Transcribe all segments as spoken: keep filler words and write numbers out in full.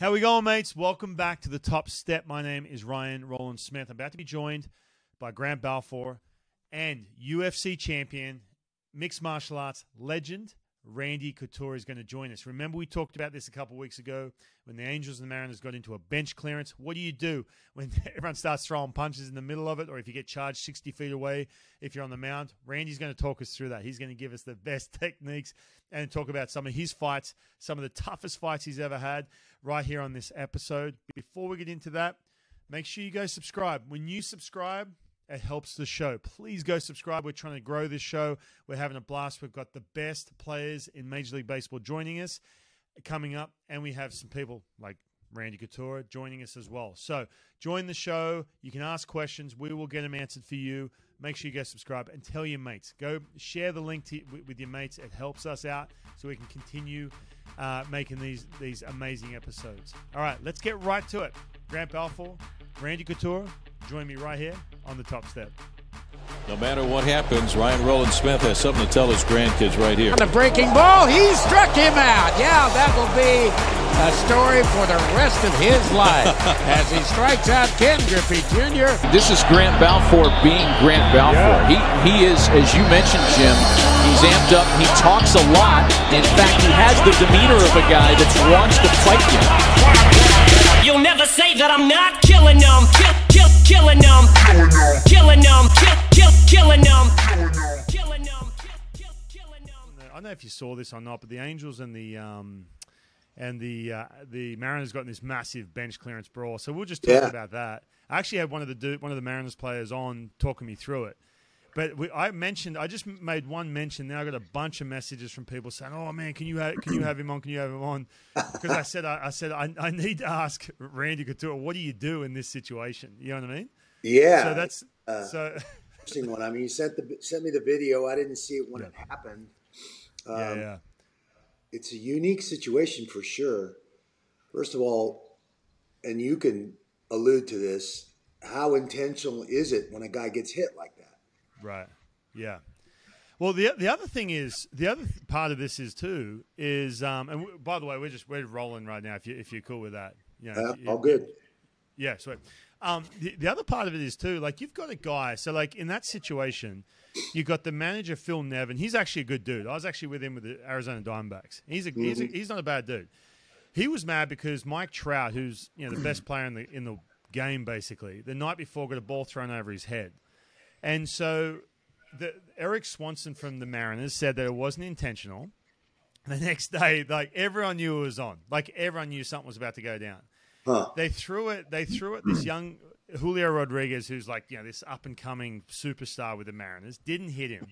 How we going, mates? Welcome back to The Top Step. My name is Ryan Roland Smith. I'm about to be joined by Grant Balfour and U F C champion, mixed martial arts legend, Randy Couture is going to join us. Remember, we talked about this a couple weeks ago when the Angels and the Mariners got into a bench clearance. What do you do when everyone starts throwing punches in the middle of it, or if you get charged sixty feet away if you're on the mound? Randy's going to talk us through that. He's going to give us the best techniques and talk about some of his fights, some of the toughest fights he's ever had right here on this episode. Before we get into that, make sure you go subscribe. When you subscribe, it helps the show. Please go subscribe. We're trying to grow this show. We're having a blast. We've got the best players in Major League Baseball joining us coming up, and we have some people like Randy Couture joining us as well. So join the show. You can ask questions. We will get them answered for you. Make sure you go subscribe and tell your mates. Go share the link to, with your mates. It helps us out so we can continue uh, making these, these amazing episodes. All right, let's get right to it. Grant Balfour, Randy Couture, join me right here on The Top Step. No matter what happens, Ryan Roland Smith has something to tell his grandkids right here. On the breaking ball, he struck him out. Yeah, that will be a story for the rest of his life as he strikes out Ken Griffey Junior This is Grant Balfour being Grant Balfour. Yeah. He he is, as you mentioned, Jim, he's amped up. He talks a lot. In fact, he has the demeanor of a guy that's wants to fight you. You'll never say that I'm not killing them. Kill Kill, killing them, killing them, kill, kill, killing them, killing them, killing them. I don't know if you saw this or not, but the Angels and the um, and the uh, the Mariners got in this massive bench clearance brawl. So we'll just talk yeah. about that. I actually had one of the du- one of the Mariners players on talking me through it. But we, I mentioned, I just made one mention. Now I got a bunch of messages from people saying, "Oh man, can you ha- can you have him on? Can you have him on?" Because I said, I, I said, I, I need to ask Randy Couture, what do you do in this situation? You know what I mean? Yeah. So that's uh, so interesting one. I mean, you sent the sent me the video. I didn't see it when yeah. it happened. Um, yeah, yeah. It's a unique situation for sure. First of all, and you can allude to this. How intentional is it when a guy gets hit like that? Right. Yeah. Well, the the other thing is, the other th- part of this is too, is, um, and w- by the way, we're just, we're rolling right now. If you, if you're cool with that, you know, uh, you, all good. Yeah. Sweet. Um, the, the other part of it is too, like you've got a guy. So like in that situation, you got the manager, Phil Nevin. He's actually a good dude. I was actually with him with the Arizona Diamondbacks. He's a, mm-hmm. he's a, he's not a bad dude. He was mad because Mike Trout, who's, you know, the best player in the, in the game, basically the night before got a ball thrown over his head. And so the, Eric Swanson from the Mariners said that it wasn't intentional. The next day, like everyone knew it was on. Like everyone knew something was about to go down. Huh. They threw it, they threw it, this young Julio Rodriguez, who's like, you know, this up-and-coming superstar with the Mariners, didn't hit him.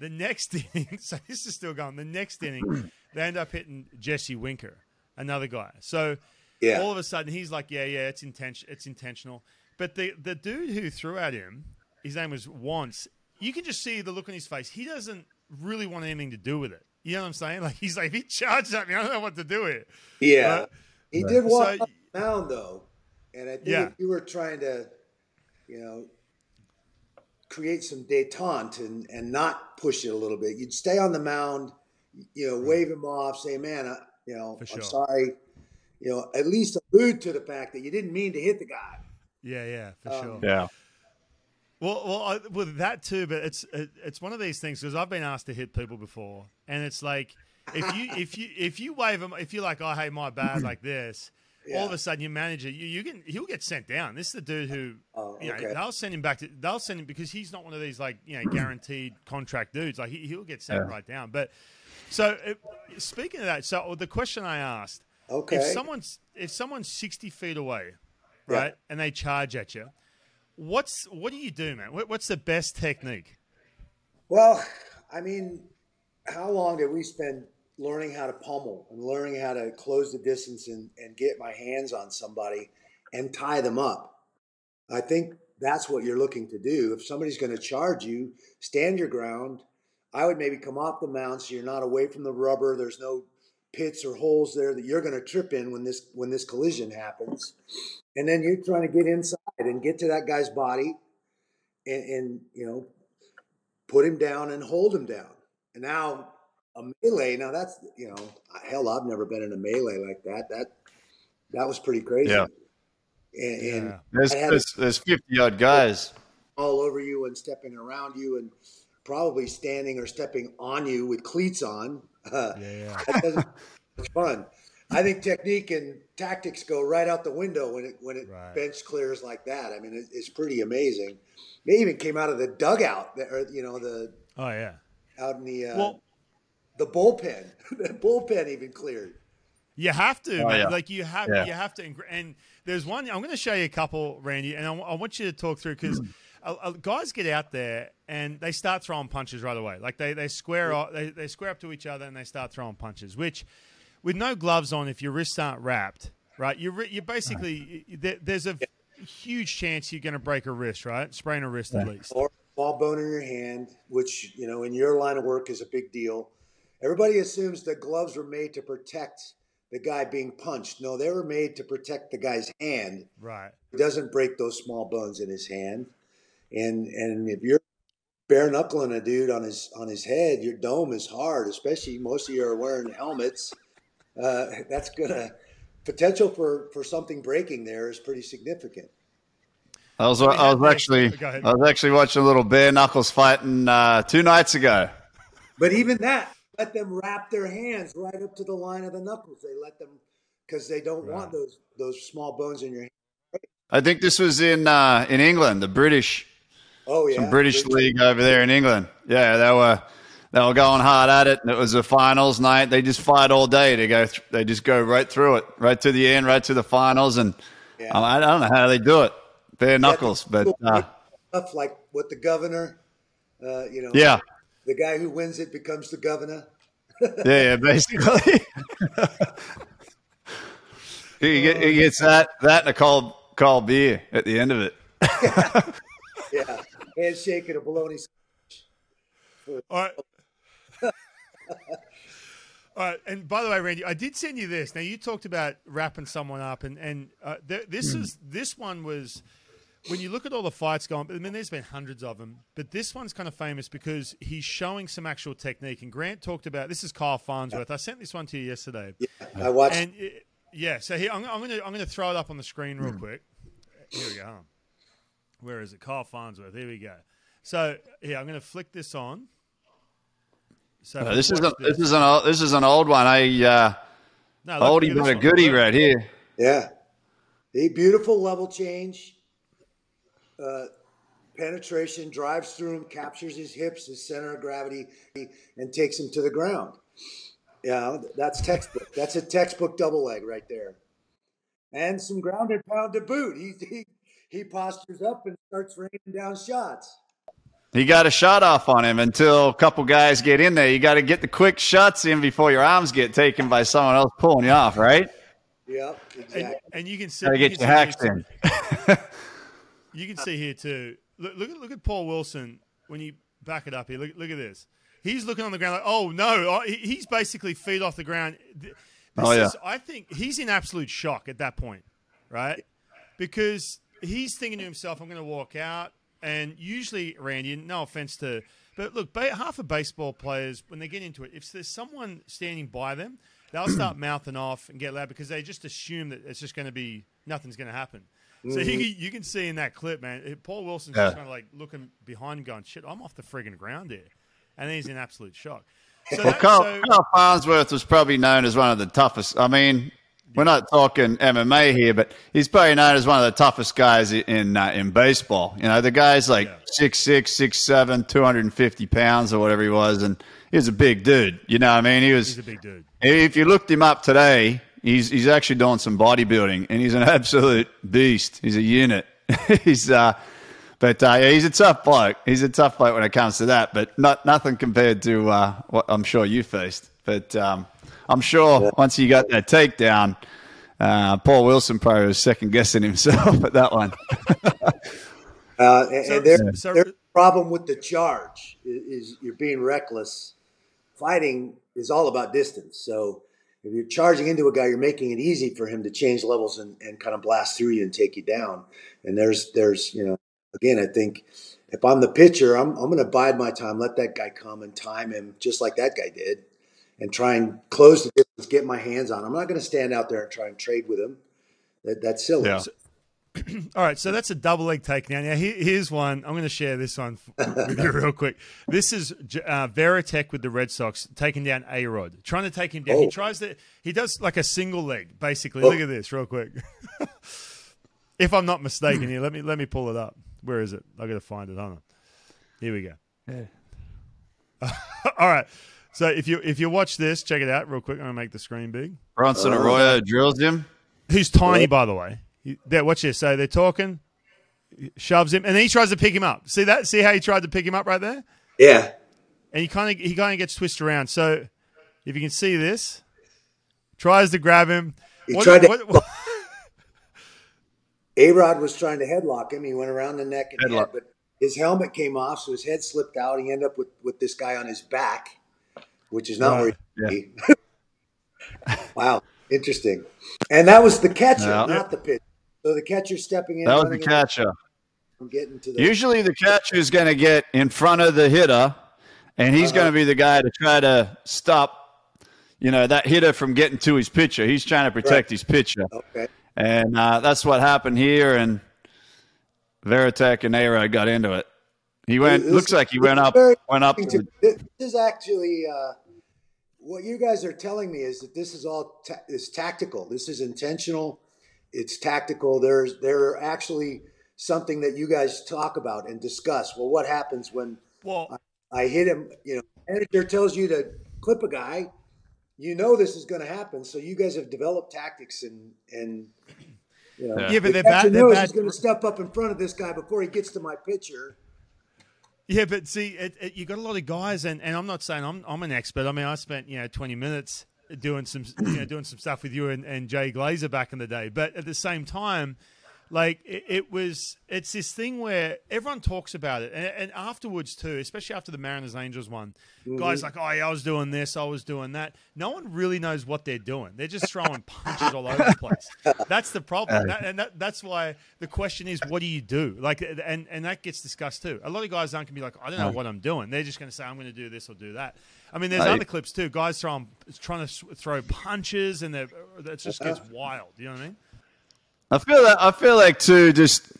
The next inning, so this is still going, the next inning, they end up hitting Jesse Winker, another guy. So yeah. all of a sudden, he's like, yeah, yeah, it's, inten- it's intentional. But the, the dude who threw at him, his name was Wants. You can just see the look on his face. He doesn't really want anything to do with it. You know what I'm saying? Like he's like, if he charged at me, I don't know what to do with it. Yeah. Uh, he right. did walk so, up the mound though. And I think yeah. if you were trying to, you know, create some detente and, and not push it a little bit, you'd stay on the mound, you know, wave him off, say, man, I, you know, sure. I'm sorry. You know, at least allude to the fact that you didn't mean to hit the guy. Yeah, yeah, for um, sure. Yeah. Well, well, I, with that too, but it's it, it's one of these things because I've been asked to hit people before, and it's like if you if you if you wave them, if you're like, oh hey, my bad, like this, yeah. all of a sudden your manager you you can he'll get sent down. This is the dude who oh, okay. you know they'll send him back to they'll send him because he's not one of these like you know guaranteed contract dudes. Like he he'll get sent yeah. right down. But so it, speaking of that, so the question I asked, okay, if someone's if someone's sixty feet away, right, yeah. and they charge at you. What's what do you do, man? What's the best technique? Well, I mean, how long did we spend learning how to pummel and learning how to close the distance and, and get my hands on somebody and tie them up? I think that's what you're looking to do. If somebody's going to charge you, stand your ground. I would maybe come off the mound so you're not away from the rubber. There's no pits or holes there that you're going to trip in when this when this collision happens. And then you're trying to get inside and get to that guy's body and, and, you know, put him down and hold him down. And now a melee, now that's, you know, hell, I've never been in a melee like that. That That was pretty crazy. Yeah. And, yeah. and there's, there's, there's fifty-odd guys all over you and stepping around you and probably standing or stepping on you with cleats on. Uh, yeah. yeah. It's fun. I think technique and tactics go right out the window when it when it right. bench clears like that. I mean, it, it's pretty amazing. They even came out of the dugout, or you know the oh yeah, out in the uh, well, the bullpen. The bullpen even cleared. You have to, oh, yeah. like you have yeah. you have to. And there's one. I'm going to show you a couple, Randy, and I, I want you to talk through because guys get out there and they start throwing punches right away. Like they they square up, they they square up to each other and they start throwing punches, which. With no gloves on, if your wrists aren't wrapped, right, you're, you're basically – there's a yeah. huge chance you're going to break a wrist, right, sprain a wrist yeah. at least. Or ball bone in your hand, which, you know, in your line of work is a big deal. Everybody assumes that gloves were made to protect the guy being punched. No, they were made to protect the guy's hand. Right. It doesn't break those small bones in his hand. And and if you're bare-knuckling a dude on his on his head, your dome is hard, especially most of you are wearing helmets. Uh, that's gonna potential for, for something breaking there is pretty significant. I was I was actually I was actually watching a little bare knuckles fighting uh, two nights ago. But even that, let them wrap their hands right up to the line of the knuckles. They let them because they don't right. want those those small bones in your hand. I think this was in uh, in England, the British. Oh yeah, some British, British league over there in England. Yeah, they were. They were going hard at it, and it was a finals night. They just fight all day. They go, th- they just go right through it, right to the end, right to the finals. And yeah. um, I don't know how they do it, bare knuckles. Yeah, but uh, stuff like what the governor, uh, you know, yeah, the guy who wins it becomes the governor. yeah, yeah, basically. he, get, he gets that that and a cold cold beer at the end of it. yeah. yeah, handshake and a bologna. All right. All right, and by the way, Randy, I did send you this. Now you talked about wrapping someone up, and and uh, th- this mm. is this one was when you look at all the fights going. I mean, there's been hundreds of them, but this one's kind of famous because he's showing some actual technique. And Grant talked about this is Kyle Farnsworth. Yeah. I sent this one to you yesterday. Yeah, I watched. And it, yeah, so here I'm, I'm gonna I'm gonna throw it up on the screen real mm. quick. Here we go. Where is it? Kyle Farnsworth. Here we go. So yeah, I'm gonna flick this on. So no, this is a, this is an old, this is an old one. I uh, no, oldie but a goodie right here. Yeah, the beautiful level change, uh, penetration drives through him, captures his hips, his center of gravity, and takes him to the ground. Yeah, that's textbook. That's a textbook double leg right there, and some ground and pound to boot. He he he postures up and starts raining down shots. He got a shot off on him until a couple guys get in there. You got to get the quick shots in before your arms get taken by someone else pulling you off, right? Yeah, exactly. And, and you can see, you get your hacks in. You can see here too. Look, look at look at Paul Wilson when you back it up here. Look, look at this. He's looking on the ground like, oh no, he's basically feet off the ground. This oh, yeah. is, I think he's in absolute shock at that point, right? Because he's thinking to himself, I'm going to walk out. And usually, Randy, no offense to, but look, half of baseball players, when they get into it, if there's someone standing by them, they'll start mouthing off and get loud because they just assume that it's just going to be, nothing's going to happen. Mm-hmm. So he, you can see in that clip, man, Paul Wilson's yeah. just kind of like looking behind him going, shit, I'm off the friggin' ground here. And he's in absolute shock. So well, that, Carl, so- Carl Farnsworth was probably known as one of the toughest. I mean, yeah. we're not talking M M A here, but he's probably known as one of the toughest guys in uh, in baseball. You know, the guy's like six six, six seven, two hundred fifty pounds or whatever he was, and he was a big dude. You know what I mean? He was, he's a big dude. If you looked him up today, he's he's actually doing some bodybuilding, and he's an absolute beast. He's a unit. he's uh, But uh, yeah, he's a tough bloke. He's a tough bloke when it comes to that, but not nothing compared to uh, what I'm sure you faced. But um, I'm sure once you got that takedown, uh, Paul Wilson probably was second-guessing himself at that one. uh, and so, and there's so, the problem with the charge is, is you're being reckless. Fighting is all about distance. So if you're charging into a guy, you're making it easy for him to change levels and, and kind of blast through you and take you down. And there's, there's you know, again, I think if I'm the pitcher, I'm, I'm going to bide my time, let that guy come and time him just like that guy did. And try and close the distance, get my hands on him. I'm not going to stand out there and try and trade with him. That, that's silly. Yeah. So, all right, so that's a double leg takedown. Now, here, here's one. I'm going to share this one with you real quick. This is uh, Veritek with the Red Sox taking down A-Rod, trying to take him down. Oh. He tries to. He does like a single leg, basically. Oh. Look at this real quick. If I'm not mistaken here, let me let me pull it up. Where is it? I got to find it. Hold on. Here we go. Yeah. All right. So if you if you watch this, check it out real quick. I'm going to make the screen big. Bronson Arroyo drills him. He's tiny, by the way. There, watch this. So they're talking, shoves him, and then he tries to pick him up. See that? See how he tried to pick him up right there? Yeah. And he kind of he kind of gets twisted around. So if you can see this, tries to grab him. He what, tried what, to. What, A-Rod was trying to headlock him. He went around the neck and head, but his helmet came off, so his head slipped out. He ended up with, with this guy on his back, which is not right. where he yeah. Wow, interesting. And that was the catcher, no. not the pitcher. So the catcher stepping in. That was the catcher. From getting to the- Usually the catcher is going to get in front of the hitter, and he's uh-huh. going to be the guy to try to stop, you know, that hitter from getting to his pitcher. He's trying to protect right. his pitcher. Okay. And uh, that's what happened here, and Veritek and A-Rod got into it. He went. This, looks like he went up. Went up. To, this is actually uh, what you guys are telling me is that this is all ta- is tactical. This is intentional. It's tactical. There's there actually something that you guys talk about and discuss. Well, what happens when well, I, I hit him? You know, manager tells you to clip a guy. You know this is going to happen, so you guys have developed tactics and and you know, yeah. yeah, but they're bad. They're bad. He's going to step up in front of this guy before he gets to my pitcher. Yeah, but see, it, it, you got a lot of guys, and, and I'm not saying I'm I'm an expert. I mean, I spent you know twenty minutes doing some you know doing some stuff with you and, and Jay Glazer back in the day. But at the same time, like it, it was, it's this thing where everyone talks about it, and, and afterwards too, especially after the Mariners Angels one, mm-hmm. guys like, oh yeah, I was doing this, I was doing that. No one really knows what they're doing. They're just throwing punches all over the place. That's the problem, that, and that, that's why the question is, what do you do? Like, and and that gets discussed too. A lot of guys aren't gonna be like, I don't know what I'm doing. They're just gonna say, I'm gonna do this or do that. I mean, there's I, other clips too. Guys throwing, trying to throw punches, and it just gets wild. You know what I mean? I feel that I feel like too. Just,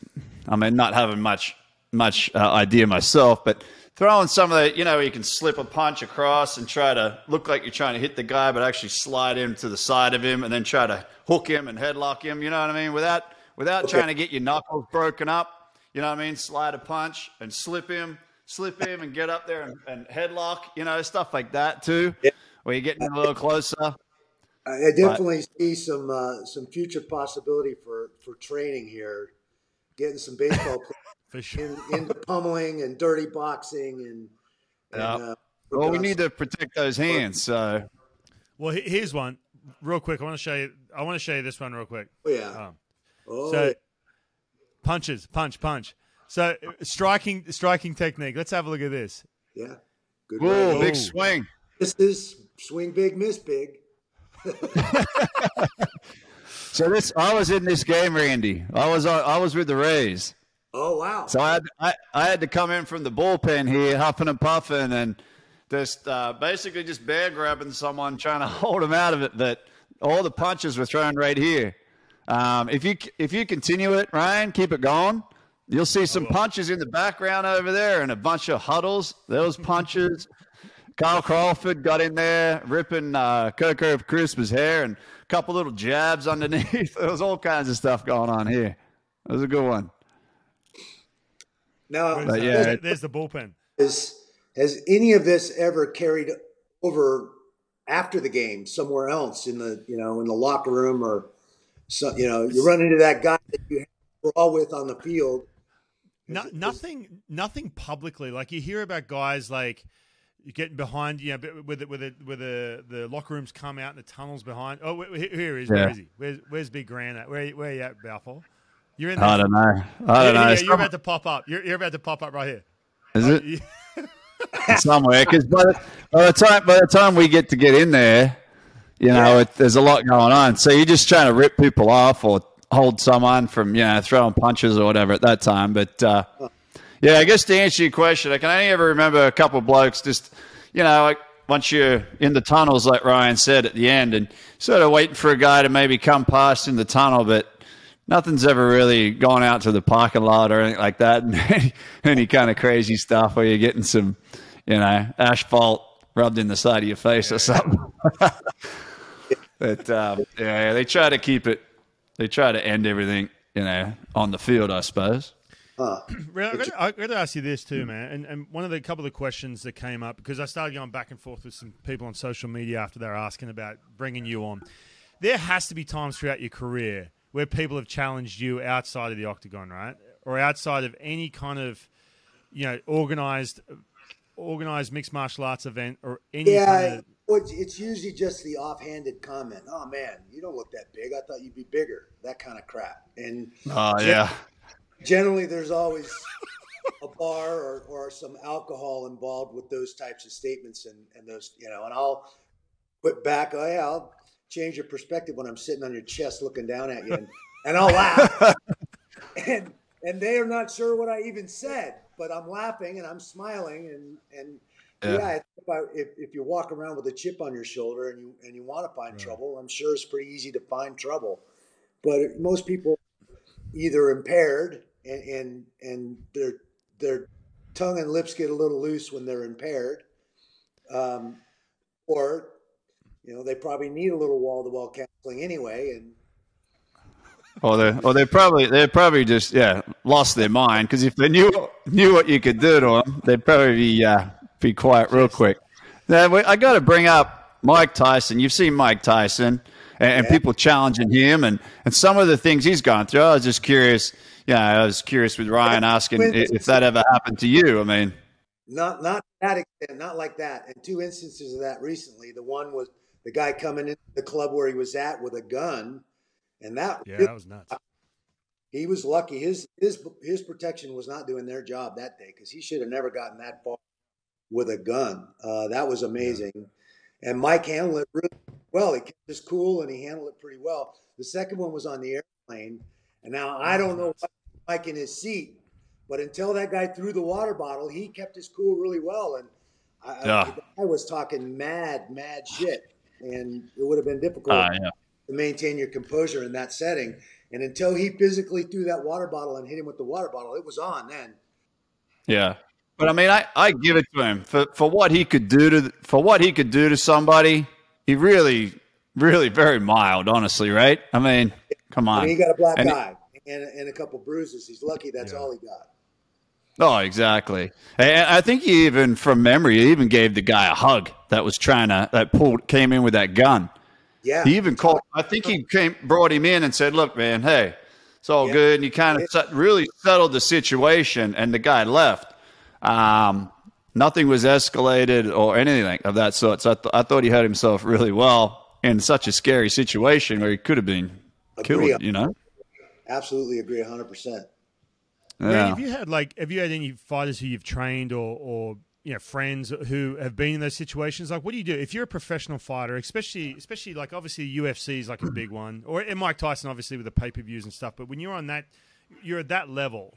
I mean, not having much much uh, idea myself, but throwing some of the, you know, you can slip a punch across and try to look like you're trying to hit the guy, but actually slide him to the side of him and then try to hook him and headlock him. You know what I mean? Without without okay. trying to get your knuckles broken up. You know what I mean? Slide a punch and slip him, slip him, and get up there and, and headlock. You know, stuff like that too, yeah. where you're getting a little closer. I definitely see some uh, some future possibility for, for training here, getting some baseball players for sure. in, into pummeling and dirty boxing and. Yeah. and uh, well, we need to protect those hands. So, well, here's one real quick. I want to show you. I want to show you this one real quick. Oh yeah. Um, oh, so, yeah. punches, punch, punch. So striking, striking technique. Let's have a look at this. Yeah. Good. Whoa, big swing. This is swing big, miss big. So this, I was in this game, Randy. I was I was with the Rays. Oh wow! So I had I, I had to come in from the bullpen here, huffing and puffing, and just uh, basically just bear grabbing someone, trying to hold him out of it. That all the punches were thrown right here. Um, if you if you continue it, Ryan, keep it going. You'll see some punches in the background over there, and a bunch of huddles. Those punches. Kyle Crawford got in there ripping uh, Coco Crispa's hair and a couple little jabs underneath. There was all kinds of stuff going on here. It was a good one. Now, but, yeah, there's, there's the bullpen. Is, has any of this ever carried over after the game somewhere else in the you know in the locker room or some, you know you run into that guy that you were all with on the field? No, it, nothing, nothing publicly. Like you hear about guys like. You're getting behind, you know, with it, with it, with the the locker rooms come out and the tunnels behind. Oh, here he is. Yeah. Where is he? Where's Where's Big Grant at? Where Where are you at, Balfour? You're in. There. I don't know. I don't yeah, know. Yeah, you're about to pop up. You're You're about to pop up right here. Is oh, it yeah. somewhere? Because by the, by the time by the time we get to get in there, you know, yeah. it, there's a lot going on. So you're just trying to rip people off or hold someone from you know throwing punches or whatever at that time, but. Uh, oh. Yeah, I guess to answer your question, I can only ever remember a couple of blokes just, you know, like once you're in the tunnels, like Ryan said at the end, and sort of waiting for a guy to maybe come past in the tunnel, but nothing's ever really gone out to the parking lot or anything like that, and any kind of crazy stuff where you're getting some, you know, asphalt rubbed in the side of your face yeah. or something. But um, yeah, they try to keep it. They try to end everything, you know, on the field, I suppose. Uh, I've got to ask you this too, man. And, and one of the couple of questions that came up, because I started going back and forth with some people on social media after they were asking about bringing you on. There has to be times throughout your career where people have challenged you outside of the octagon, right? Or outside of any kind of, you know, organized organized mixed martial arts event or any yeah, kind of... It's usually just the offhanded comment. Oh, man, you don't look that big. I thought you'd be bigger. That kind of crap. And oh, gen- yeah. Generally, there's always a bar or, or some alcohol involved with those types of statements and, and those, you know, and I'll put back, oh, yeah, I'll change your perspective when I'm sitting on your chest looking down at you, and, and I'll laugh. and and they are not sure what I even said, but I'm laughing and I'm smiling, and and yeah, yeah if, I, if if you walk around with a chip on your shoulder and you and you want to find yeah. trouble, I'm sure it's pretty easy to find trouble, but most people either impaired and and, and their their tongue and lips get a little loose when they're impaired, um, or you know, they probably need a little wall-to-wall counseling anyway, and or they or they probably they probably just yeah lost their mind, because if they knew knew what you could do to them, they'd probably be uh, be quiet real quick. Now I got to bring up Mike Tyson. You've seen Mike Tyson, and, and yeah. people challenging him, and, and some of the things he's gone through. I was just curious. Yeah, you know, I was curious with Ryan asking if, if that ever happened to you. I mean, not not that extent, not like that. And two instances of that recently. The one was the guy coming into the club where he was at with a gun, and that yeah, that was nuts. He was lucky. His his his protection was not doing their job that day, because he should have never gotten that far with a gun. Uh, that was amazing. Yeah. And Mike handled it really well. He kept his cool and he handled it pretty well. The second one was on the airplane, and now I don't know what Mike in his seat, but until that guy threw the water bottle, he kept his cool really well. And I, yeah. I, I was talking mad, mad shit. And it would have been difficult uh, yeah. to maintain your composure in that setting. And until he physically threw that water bottle and hit him with the water bottle, it was on then. Yeah, but I mean, I, I give it to him for, for what he could do to for what he could do to somebody. He really, really very mild, honestly. Right? I mean, come on. I mean, he got a black and eye he, and and a couple bruises. He's lucky. That's yeah. all he got. Oh, exactly. And I think he even, from memory, he even gave the guy a hug that was trying to, that pulled, came in with that gun. Yeah. He even called, I think he came, brought him in and said, look, man, hey, it's all yeah. good. And he kind of set, really settled the situation, and the guy left. Um, nothing was escalated or anything of that sort. So I, th- I thought he hurt himself really well in such a scary situation where he could have been agree. killed, you know? Absolutely agree one hundred percent. Yeah. Man, have you had like have you had any fighters who you've trained or, or you know, friends who have been in those situations? Like, what do you do if you're a professional fighter, especially especially like obviously U F C is like a big one, or and Mike Tyson obviously with the pay per views and stuff. But when you're on that, you're at that level,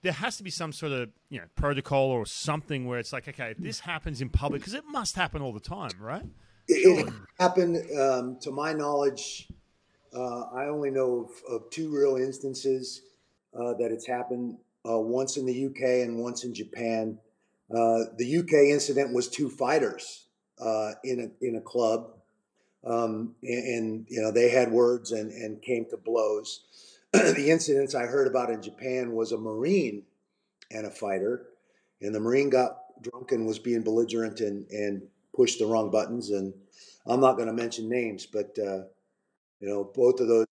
there has to be some sort of you know protocol or something where it's like, okay, if this happens in public, because it must happen all the time, right? It, it happened um, to my knowledge. Uh, I only know of, of two real instances. Uh, that it's happened uh, once in the U K and once in Japan. Uh, the U K incident was two fighters uh, in a in a club, um, and, and you know they had words and, and came to blows. The incidents I heard about in Japan was a Marine and a fighter, and the Marine got drunk and was being belligerent and, and pushed the wrong buttons. And I'm not going to mention names, but uh, you know both of those.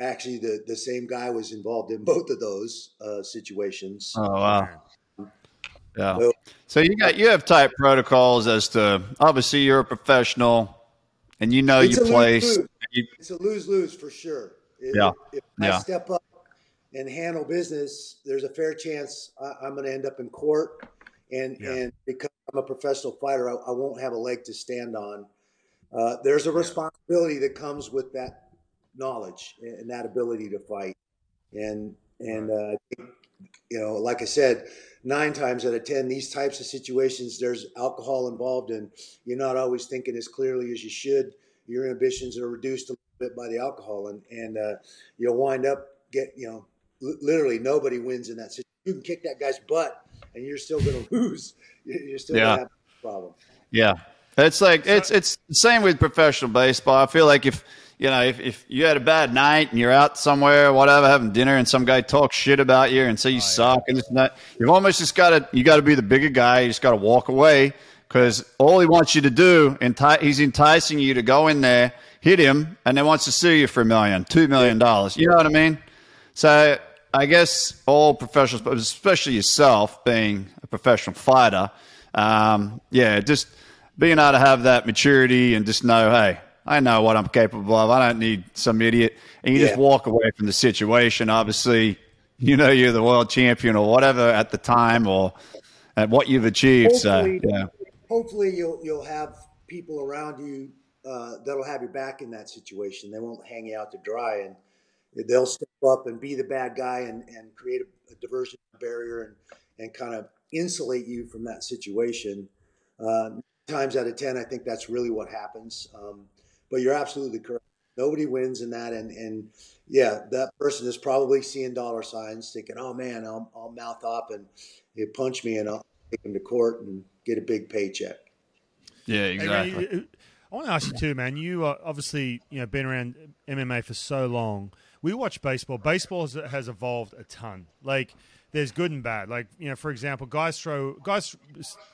Actually, the, the same guy was involved in both of those uh, situations. Oh, wow. Yeah. So, so you got you have type protocols as to, obviously you're a professional and you know your place. You, it's a lose-lose for sure. If, yeah. If I yeah. step up and handle business, there's a fair chance I, I'm going to end up in court. And, yeah. and because I'm a professional fighter, I, I won't have a leg to stand on. Uh, there's a responsibility that comes with that knowledge and that ability to fight, and And, uh, you know, like I said, nine times out of ten, these types of situations, there's alcohol involved, and you're not always thinking as clearly as you should. Your inhibitions are reduced a little bit by the alcohol, and, and uh, you'll wind up get, you know, l- literally nobody wins in that situation. You can kick that guy's butt, and you're still going to lose. You're still yeah. going to have a problem. Yeah. It's like it's it's the same with professional baseball. I feel like if you know if, if you had a bad night and you're out somewhere, whatever, having dinner, and some guy talks shit about you and say you oh, suck yeah. and this and that, you've almost just got to you got to be the bigger guy. You just got to walk away because all he wants you to do, enti- he's enticing you to go in there, hit him, and then wants to sue you for a million, two million dollars. You know what I mean? So I guess all professionals, but especially yourself being a professional fighter, um, yeah, just. being able to have that maturity and just know, hey, I know what I'm capable of. I don't need some idiot. And you yeah. just walk away from the situation. Obviously, you know you're the world champion or whatever at the time or at what you've achieved. Hopefully, so, yeah. hopefully you'll you'll have people around you uh, that'll have your back in that situation. They won't hang you out to dry, and they'll step up and be the bad guy and, and create a, a diversion barrier and, and kind of insulate you from that situation. Um, times out of ten, I think that's really what happens. Um, but you're absolutely correct. Nobody wins in that. And, and yeah, that person is probably seeing dollar signs thinking, oh man, I'll, I'll mouth up and he'll punch me and I'll take him to court and get a big paycheck. Yeah, exactly. Hey, man, I want to ask you too, man, you are obviously, you know, been around M M A for so long. We watch baseball. Baseball has, has evolved a ton. Like, there's good and bad. Like, you know, for example, guys throw guys,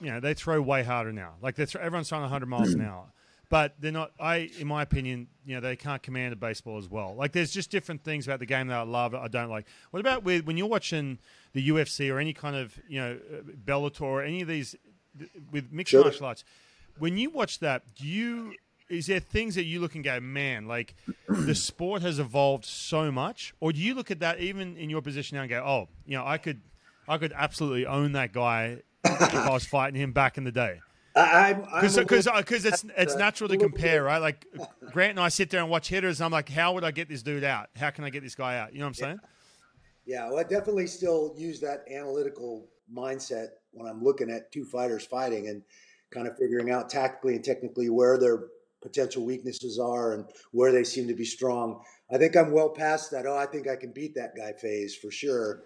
you know, they throw way harder now. Like, they're th- everyone's throwing one hundred miles an hour, but they're not. I, in my opinion, you know, they can't command a baseball as well. Like, there's just different things about the game that I love, I don't like. What about with, when you're watching the U F C or any kind of, you know, Bellator, or any of these with mixed sure. martial arts? When you watch that, do you? Is there things that you look and go, man, like the sport has evolved so much? Or do you look at that even in your position now and go, oh, you know, I could I could absolutely own that guy if I was fighting him back in the day? Because it's it's natural to compare, right? Like Grant and I sit there and watch hitters and I'm like, how would I get this dude out? How can I get this guy out? You know what I'm saying? Yeah, yeah well, I definitely still use that analytical mindset when I'm looking at two fighters fighting and kind of figuring out tactically and technically where they're potential weaknesses are and where they seem to be strong. I think I'm well past that. Oh, I think I can beat that guy phase for sure.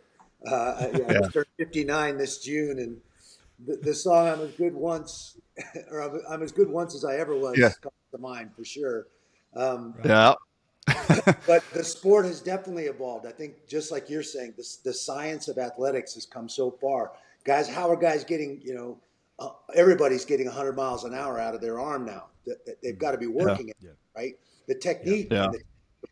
Uh, yeah, yeah. I turned fifty-nine this June, and the, the song "I'm as good once" or I'm, I'm as good once as I ever was yeah. comes to mind for sure. Um, yeah. But the sport has definitely evolved. I think just like you're saying, this, the science of athletics has come so far. Guys, how are guys getting? You know, uh, everybody's getting one hundred miles an hour out of their arm now. That they've got to be working yeah. at, right? The technique yeah. the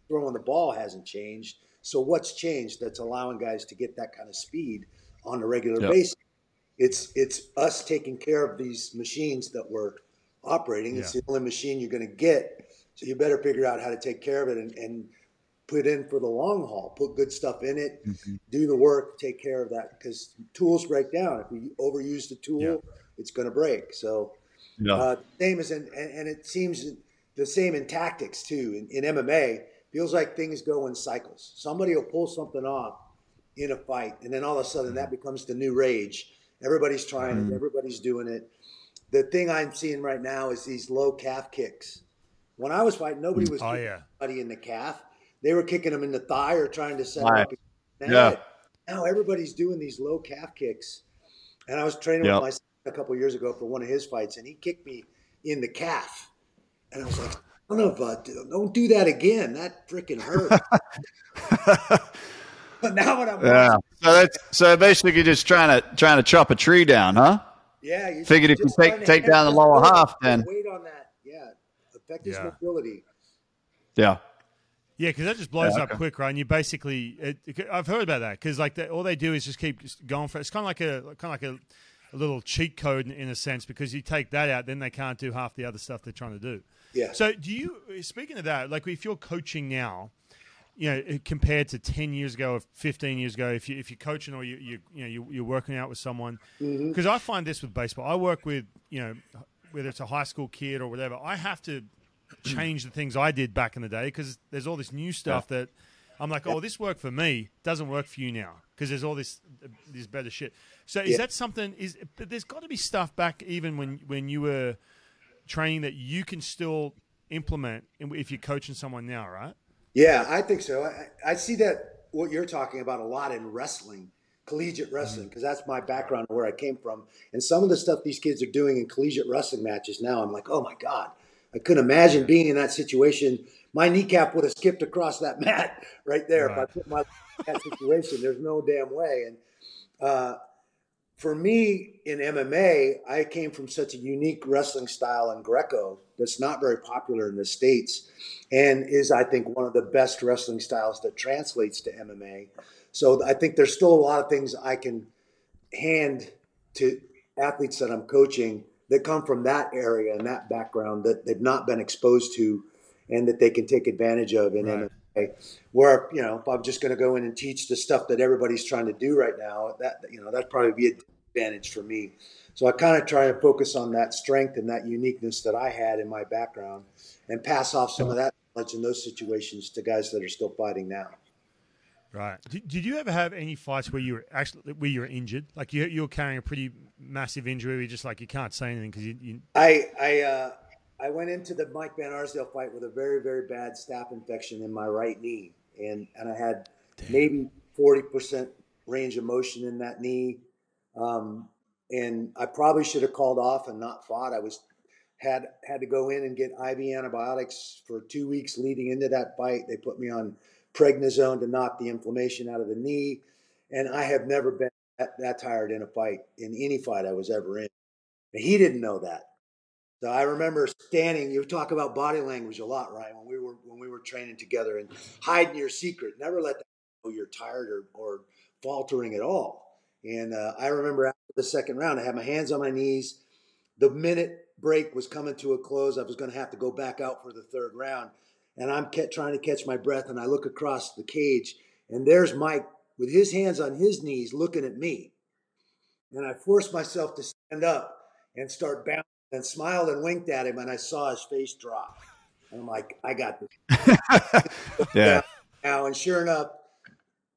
throwing the ball hasn't changed. So what's changed that's allowing guys to get that kind of speed on a regular yeah. basis? It's it's us taking care of these machines that we're operating. It's yeah. the only machine you're going to get. So you better figure out how to take care of it and, and put in for the long haul. Put good stuff in it. Mm-hmm. Do the work. Take care of that because tools break down. If we overuse the tool, yeah. it's going to break. So... Yeah. Uh, same as in, and, and it seems the same in tactics too. In, in M M A, feels like things go in cycles. Somebody will pull something off in a fight, and then all of a sudden that becomes the new rage. Everybody's trying mm. it, everybody's doing it. The thing I'm seeing right now is these low calf kicks. When I was fighting, nobody was oh, kicking yeah. anybody in the calf. They were kicking them in the thigh or trying to set right. up. Yeah. Now everybody's doing these low calf kicks, and I was training yep. with my son a couple of years ago for one of his fights, and he kicked me in the calf, and I was like, "Son of a, don't do that again. That freaking hurt." But now what I'm yeah. watching, so that's so basically you're just trying to trying to chop a tree down, huh? Yeah. You figured if you take take down the lower half, then weight on that, yeah, affect his yeah. mobility. Yeah. Yeah, because that just blows yeah, okay. up quick, right? And you basically, it, it, I've heard about that because like the, all they do is just keep just going for. It's kind of like a kind of like a. a little cheat code in, in a sense, because you take that out, then they can't do half the other stuff they're trying to do. Yeah. So do you, speaking of that, like if you're coaching now, you know, compared to ten years ago or fifteen years ago, if you, if you're coaching or you, you, you know, you, you're working out with someone, mm-hmm. cause I find this with baseball, I work with, you know, whether it's a high school kid or whatever, I have to change the things I did back in the day. Cause there's all this new stuff yeah. that I'm like, oh, this worked for me, doesn't work for you now because there's all this uh, this better shit. So is yeah. that something? Is but there's got to be stuff back even when when you were training that you can still implement if you're coaching someone now, right? Yeah, I think so. I, I see that what you're talking about a lot in wrestling, collegiate wrestling, because that's my background, where I came from. And some of the stuff these kids are doing in collegiate wrestling matches now, I'm like, oh my God, I couldn't imagine being in that situation. My kneecap would have skipped across that mat right there. Right. If I put my that situation, there's no damn way. And uh, for me in M M A, I came from such a unique wrestling style in Greco that's not very popular in the States and is, I think, one of the best wrestling styles that translates to M M A. So I think there's still a lot of things I can hand to athletes that I'm coaching that come from that area and that background that they've not been exposed to and that they can take advantage of in right. M M A. Where, you know, if I'm just going to go in and teach the stuff that everybody's trying to do right now, that, you know, that'd probably be an advantage for me. So I kind of try to focus on that strength and that uniqueness that I had in my background and pass off some of that knowledge in those situations to guys that are still fighting now. Right. Did, did you ever have any fights where you were actually where you were injured? Like you you were carrying a pretty massive injury. You're just like, you can't say anything because you, you. I I uh, I went into the Mike Van Arsdale fight with a very very bad staph infection in my right knee, and and I had Damn. maybe forty percent range of motion in that knee, um, and I probably should have called off and not fought. I was had had to go in and get I V antibiotics for two weeks leading into that fight. They put me on prednisone to knock the inflammation out of the knee. And I have never been that, that tired in a fight, in any fight I was ever in. And he didn't know that. So I remember standing, you talk about body language a lot, Ryan, when we were when we were training together, and hiding your secret. Never let that know you're tired or, or faltering at all. And uh, I remember after the second round, I had my hands on my knees. The minute break was coming to a close. I was going to have to go back out for the third round. And I'm kept trying to catch my breath, and I look across the cage, and there's Mike with his hands on his knees looking at me. And I forced myself to stand up and start bouncing and smiled and winked at him, and I saw his face drop. And I'm like, I got this. yeah. Now, and sure enough,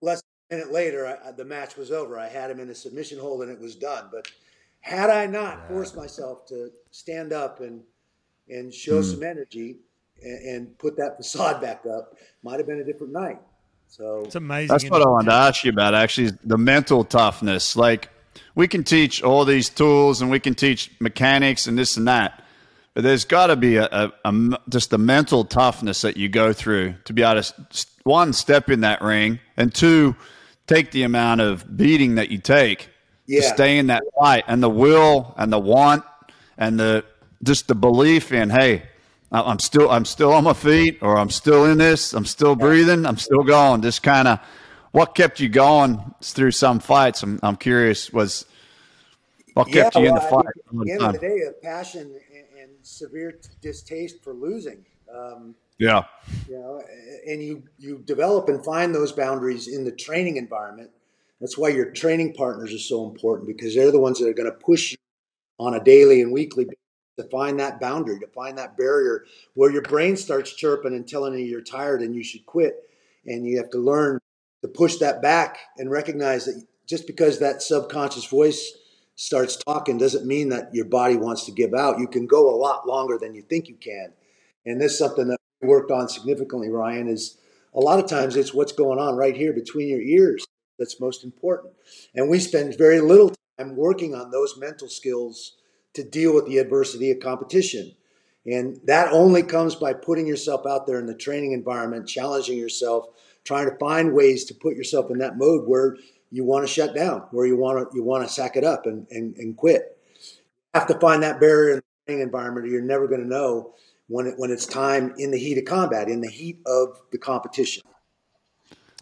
less than a minute later, I, the match was over. I had him in a submission hold, and it was done. But had I not forced myself to stand up and, and show mm. some energy – and put that facade back up, might have been a different night. So it's amazing. That's what I wanted to ask you about, actually, is the mental toughness. Like, we can teach all these tools and we can teach mechanics and this and that, but there's got to be a, a, a just the mental toughness that you go through to be able to, one, step in that ring, and two, take the amount of beating that you take yeah. to stay in that fight, and the will and the want and the just the belief in, hey, I'm still, I'm still on my feet, or I'm still in this. I'm still breathing. I'm still going. Just kind of, what kept you going through some fights? I'm, I'm curious. Was what kept yeah, you well, in the fight? I mean, at the end of the day, a passion and, and severe distaste for losing. Um, yeah. You know, and you you develop and find those boundaries in the training environment. That's why your training partners are so important, because they're the ones that are going to push you on a daily and weekly basis to find that boundary, to find that barrier where your brain starts chirping and telling you you're tired and you should quit. And you have to learn to push that back and recognize that just because that subconscious voice starts talking doesn't mean that your body wants to give out. You can go a lot longer than you think you can. And this is something that we worked on significantly, Ryan, is a lot of times it's what's going on right here between your ears that's most important. And we spend very little time working on those mental skills to deal with the adversity of competition. And that only comes by putting yourself out there in the training environment, challenging yourself, trying to find ways to put yourself in that mode where you want to shut down, where you want to you want to sack it up and, and, and quit. You have to find that barrier in the training environment, or you're never going to know when it, when it's time in the heat of combat, in the heat of the competition.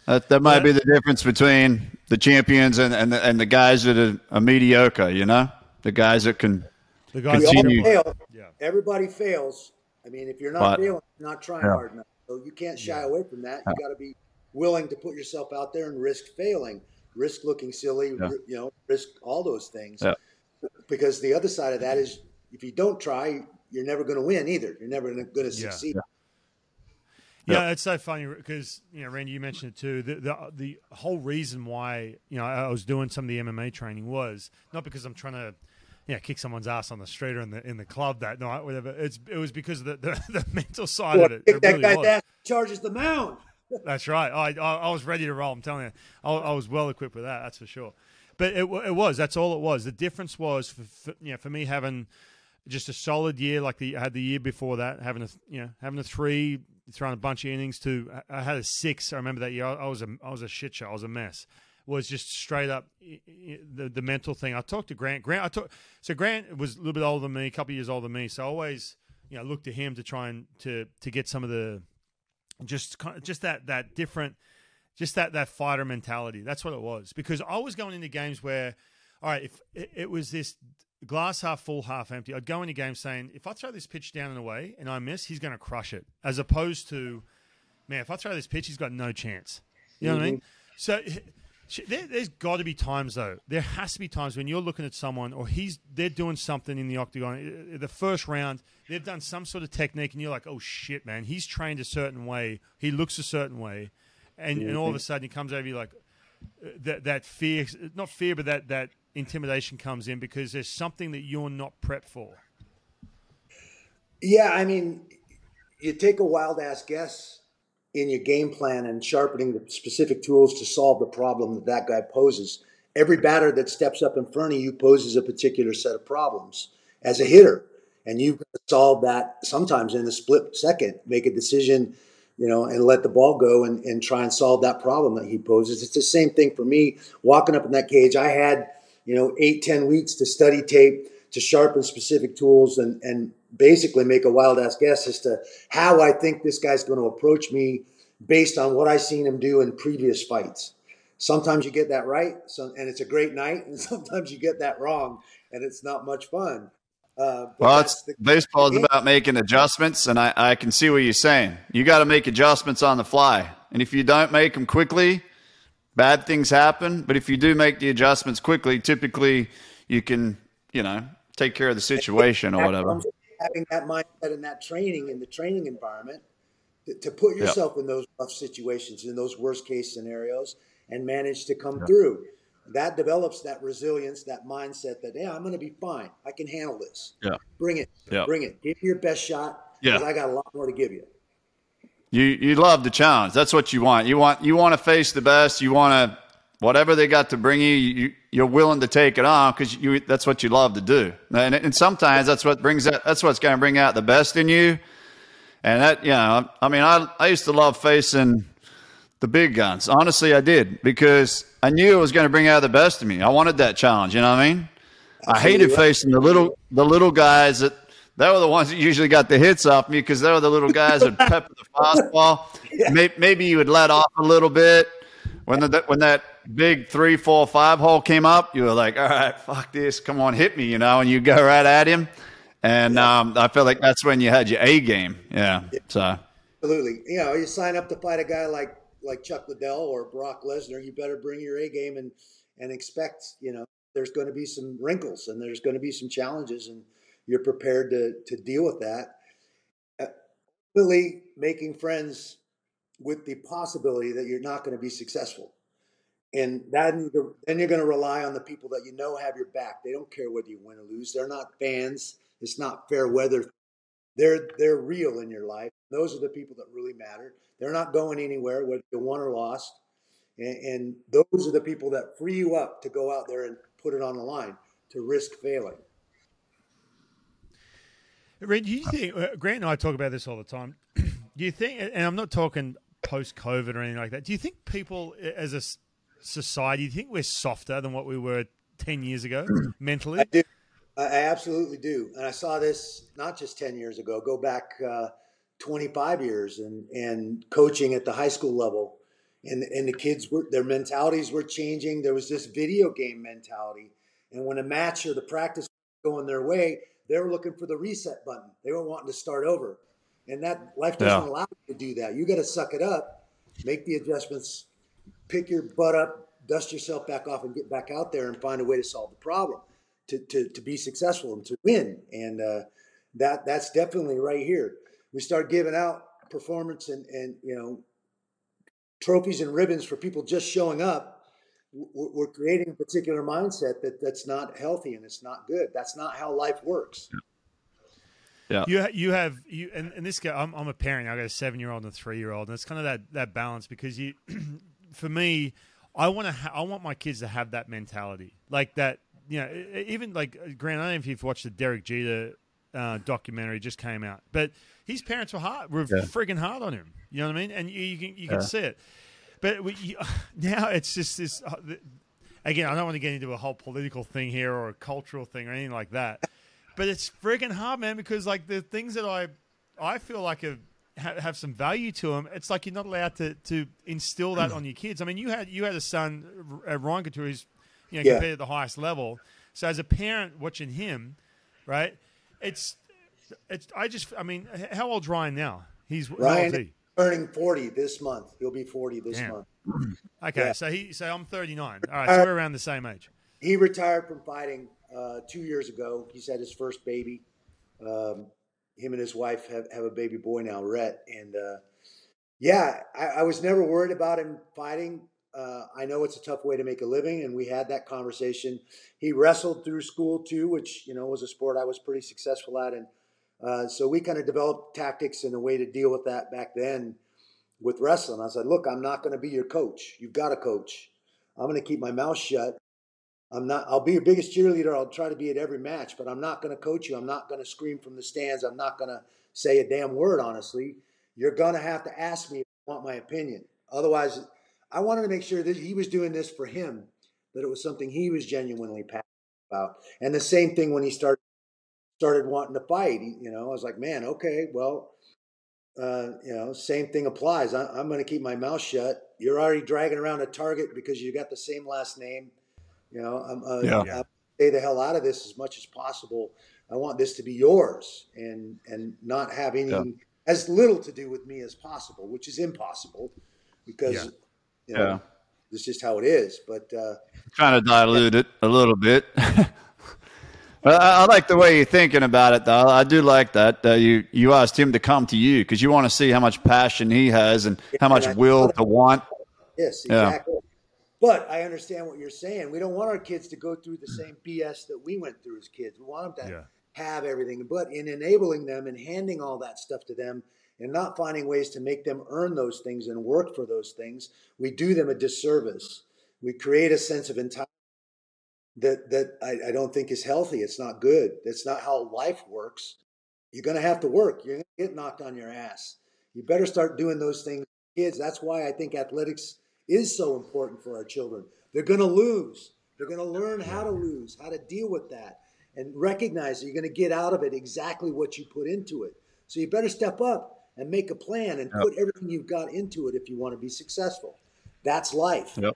That, that might be the difference between the champions and, and, the, and the guys that are, are mediocre, you know, the guys that can – We all fail. Yeah. Everybody fails. I mean, if you're not but, failing, you're not trying yeah. hard enough. So you can't shy yeah. away from that. You got to be willing to put yourself out there and risk failing, risk looking silly, yeah. you know, risk all those things. Yeah. Because the other side of that is, if you don't try, you're never going to win either. You're never going to yeah. succeed. Yeah. Yep. Yeah, it's so funny because, you know, Randy, you mentioned it too. The, the the whole reason why, you know, I was doing some of the M M A training was not because I'm trying to, you know, kick someone's ass on the street or in the in the club that night, whatever. It's it was because of the, the, the mental side well, of it. It that really guy was. That charges the mound. That's right. I, I I was ready to roll. I'm telling you, I, I was well equipped with that. That's for sure. But it it was. That's all it was. The difference was, for, for, you know, for me having just a solid year like the I had the year before that, having a you know having a three, throwing a bunch of innings. To I had a six. I remember that year. I, I was a I was a shit show. I was a mess. Was just straight up the the mental thing. I talked to Grant. Grant. I talked. So Grant was a little bit older than me, a couple of years older than me. So I always you know looked to him to try and to to get some of the. Just, just that, that different, just that, that fighter mentality. That's what it was. Because I was going into games where, all right, if it, it was this glass half full, half empty, I'd go into games saying, if I throw this pitch down and away and I miss, he's going to crush it. As opposed to, man, if I throw this pitch, he's got no chance. You know mm-hmm. what I mean? So there, there's got to be times though. There has to be times when you're looking at someone or he's they're doing something in the octagon. The first round. They've done some sort of technique, and you're like, oh, shit, man. He's trained a certain way. He looks a certain way. And, yeah, and all of a sudden, he comes over you like uh, that that fear, not fear, but that, that intimidation comes in because there's something that you're not prepped for. Yeah, I mean, you take a wild-ass guess in your game plan and sharpening the specific tools to solve the problem that that guy poses. Every batter that steps up in front of you poses a particular set of problems as a hitter. And you've got to solve that sometimes in a split second, make a decision, you know, and let the ball go and, and try and solve that problem that he poses. It's the same thing for me walking up in that cage. I had, you know, eight, ten weeks to study tape, to sharpen specific tools and, and basically make a wild ass guess as to how I think this guy's going to approach me based on what I've seen him do in previous fights. Sometimes you get that right, so, and it's a great night, and sometimes you get that wrong, and it's not much fun. Uh, well, it's, the, baseball is about making adjustments, and I, I can see what you're saying. You got to make adjustments on the fly. And if you don't make them quickly, bad things happen. But if you do make the adjustments quickly, typically you can, you know, take care of the situation or whatever. Having that mindset and that training in the training environment to, to put yourself yep. in those rough situations, in those worst-case scenarios, and manage to come yep. through. That develops that resilience, that mindset that, yeah, I'm going to be fine. I can handle this. Yeah. Bring it. Yeah. Bring it. Give your best shot because yeah. I got a lot more to give you. You you love the challenge. That's what you want. You want you want to face the best. You want to – whatever they got to bring you, you you're willing to take it on because you that's what you love to do. And, and sometimes that's what brings that, that's what's going to bring out the best in you. And that, you know, I mean, I, I used to love facing – the big guns. Honestly, I did because I knew it was going to bring out the best of me. I wanted that challenge. You know what I mean? I hated facing the little the little guys that they were the ones that usually got the hits off me because they were the little guys that pepper the fastball. Yeah. Maybe, maybe you would let off a little bit when the when that big three, four, five hole came up. You were like, all right, fuck this, come on, hit me, you know, and you go right at him. And yeah. um, I felt like that's when you had your A game. Yeah, yeah. So absolutely, you know, you sign up to fight a guy like. like Chuck Liddell or Brock Lesnar, you better bring your A game and, and expect, you know, there's going to be some wrinkles and there's going to be some challenges and you're prepared to, to deal with that. Uh, really making friends with the possibility that you're not going to be successful. And that, then you're going to rely on the people that you know have your back. They don't care whether you win or lose. They're not fans. It's not fair weather. They're, they're real in your life. Those are the people that really matter. They're not going anywhere, whether you won or lost. And, and those are the people that free you up to go out there and put it on the line, to risk failing. Red, do you think, Grant and I talk about this all the time. Do you think, and I'm not talking post-COVID or anything like that, do you think people as a society, do you think we're softer than what we were ten years ago mentally? I do. I absolutely do. And I saw this not just ten years ago, go back uh, twenty-five years and, and coaching at the high school level. And, and the kids, were their mentalities were changing. There was this video game mentality. And when a match or the practice was going their way, they were looking for the reset button. They were wanting to start over. And that life doesn't yeah. allow you to do that. You got to suck it up, make the adjustments, pick your butt up, dust yourself back off and get back out there and find a way to solve the problem. To, to, to be successful and to win. And uh, that that's definitely right here. We start giving out performance and, and you know, trophies and ribbons for people just showing up, we're creating a particular mindset that that's not healthy and it's not good. That's not how life works. Yeah. You ha- you have you and, and this guy. I'm I'm a parent. I got a seven year old and a three year old, and it's kind of that that balance because you, for me, I want to ha- I want my kids to have that mentality, like that. You know, even like Grant. I don't know if you've watched the Derek Jeter uh, documentary, just came out, but his parents were hard, were yeah. friggin' hard on him. You know what I mean? And you, you can you can yeah. see it. But we, now it's just this, again, I don't want to get into a whole political thing here or a cultural thing or anything like that, but it's freaking hard, man, because like the things that I I feel like have, have some value to them, it's like you're not allowed to, to instill that on your kids. I mean, you had you had a son, Ryan Couture, who's you know, yeah. competed at the highest level. So as a parent watching him, right, it's, it's I just, I mean, how old's Ryan now? He's Ryan. How old Turning forty this month. He'll be forty this Damn. month. Okay, yeah. so he, so I'm thirty-nine. All right, so we're around the same age. He retired from fighting uh, two years ago. He's had his first baby. Um, him and his wife have, have a baby boy now, Rhett. And uh, yeah, I, I was never worried about him fighting. Uh, I know it's a tough way to make a living, and we had that conversation. He wrestled through school too, which you know was a sport I was pretty successful at, and. Uh, so we kind of developed tactics and a way to deal with that back then with wrestling. I said, look, I'm not going to be your coach. You've got a coach. I'm going to keep my mouth shut. I'm not, I'll be your biggest cheerleader. I'll try to be at every match, but I'm not going to coach you. I'm not going to scream from the stands. I'm not going to say a damn word, honestly. You're going to have to ask me if you want my opinion. Otherwise, I wanted to make sure that he was doing this for him, that it was something he was genuinely passionate about. And the same thing when he started. started wanting to fight, you know, I was like, man, okay, well, uh, you know, same thing applies. I, I'm going to keep my mouth shut. You're already dragging around a target because you got the same last name. You know, I'm, uh, yeah. I'm, I'm stay the hell out of this as much as possible. I want this to be yours and, and not have any, yeah. as little to do with me as possible, which is impossible because, yeah. you know, yeah. it's just how it is. But, uh, trying to dilute yeah. it a little bit. I like the way you're thinking about it, though. I do like that. Uh, you, you asked him to come to you because you want to see how much passion he has and yeah, how much and will to want. Yes, exactly. Yeah. But I understand what you're saying. We don't want our kids to go through the same B S that we went through as kids. We want them to yeah. have everything. But in enabling them and handing all that stuff to them and not finding ways to make them earn those things and work for those things, we do them a disservice. We create a sense of entitlement. That that I, I don't think is healthy. It's not good. That's not how life works. You're going to have to work. You're going to get knocked on your ass. You better start doing those things, kids. That's why I think athletics is so important for our children. They're going to lose. They're going to learn how to lose, how to deal with that, and recognize that you're going to get out of it exactly what you put into it. So you better step up and make a plan and yep. put everything you've got into it if you want to be successful. That's life. Yep.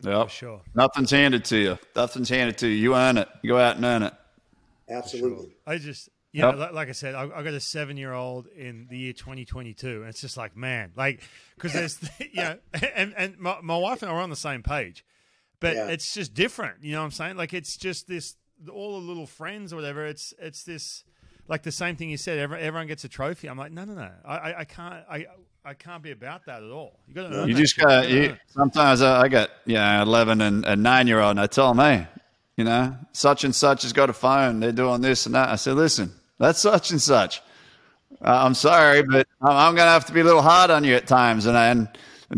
Yeah, sure. Nothing's handed to you. Nothing's handed to you. You earn it. You go out and earn it. Absolutely. Sure. I just, you yep. know, like, like I said, I, I got a seven-year-old in the year twenty twenty-two, and it's just like, man, like, because there's, you know, and, and my, my wife and I were on the same page, but yeah. it's just different. You know what I'm saying? Like, it's just this, all the little friends or whatever, it's it's this, like the same thing you said, every, everyone gets a trophy. I'm like, no, no, no. I, I can't, I I can't be about that at all. You got to earn. You just got. You, sometimes I, I got yeah, you know, eleven and a nine-year-old, and I tell them, hey, you know, such and such has got a phone. They're doing this and that. I said, listen, that's such and such. Uh, I'm sorry, but I'm, I'm going to have to be a little hard on you at times, and I, and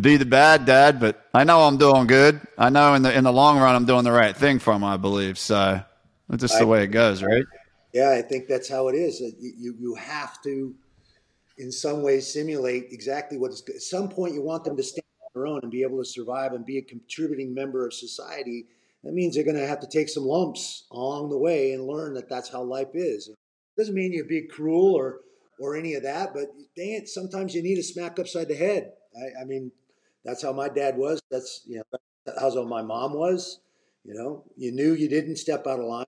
be the bad dad. But I know I'm doing good. I know in the in the long run, I'm doing the right thing for them. I believe so. That's just I, the way it goes, right? Yeah, I think that's how it is. You you have to. In some ways, simulate exactly what is good. At some point, you want them to stand on their own and be able to survive and be a contributing member of society. That means they're going to have to take some lumps along the way and learn that that's how life is. It doesn't mean you be cruel or or any of that, but dang, sometimes you need a smack upside the head. I, I mean, that's how my dad was. That's you know, that's how my mom was. You know, you knew you didn't step out of line.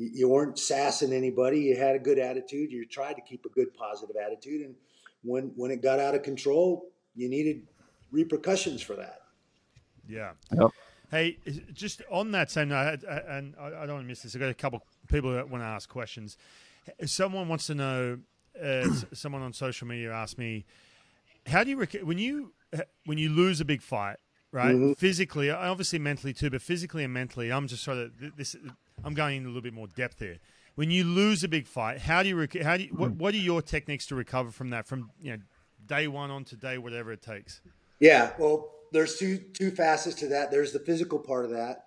You weren't sassing anybody. You had a good attitude. You tried to keep a good, positive attitude. And when when it got out of control, you needed repercussions for that. Yeah. Yep. Hey, just on that same note, and I don't want to miss this. I've got a couple of people that want to ask questions. Someone wants to know, uh, someone on social media asked me, how do you rec- when you when you lose a big fight, right? Mm-hmm. Physically, obviously mentally too, but physically and mentally, I'm just sort of this. I'm going in a little bit more depth here. When you lose a big fight, how do you rec- how do you, what what are your techniques to recover from that? From you know, day one on to day whatever it takes. Yeah, well, there's two two facets to that. There's the physical part of that.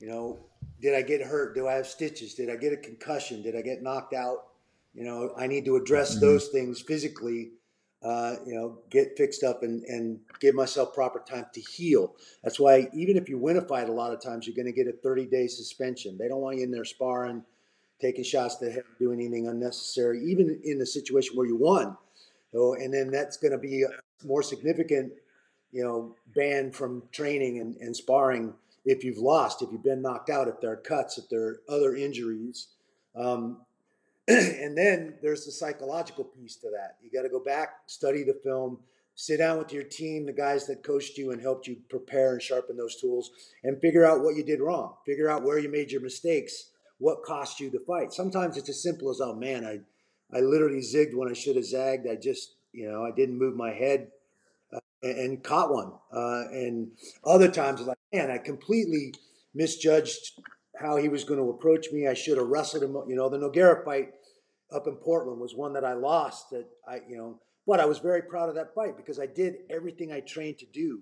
You know, did I get hurt? Do I have stitches? Did I get a concussion? Did I get knocked out? You know, I need to address mm-hmm. those things physically, uh, you know, get fixed up and, and give myself proper time to heal. That's why even if you win a fight, a lot of times you're going to get a thirty-day suspension. They don't want you in there sparring, taking shots to the head, doing anything unnecessary, even in the situation where you won. So, and then that's going to be a more significant, you know, ban from training and, and sparring. If you've lost, if you've been knocked out, if there are cuts, if there are other injuries. Um, and then there's the psychological piece to that. You got to go back, study the film, sit down with your team, the guys that coached you and helped you prepare and sharpen those tools, and figure out what you did wrong. Figure out where you made your mistakes, what cost you the fight. Sometimes it's as simple as, oh, man, I I literally zigged when I should have zagged. I just, you know, I didn't move my head uh, and, and caught one. Uh, and other times it's like, man, I completely misjudged how he was going to approach me. I should have wrestled him. You know, the Nogueira fight up in Portland was one that I lost that I, you know, but I was very proud of that fight because I did everything I trained to do.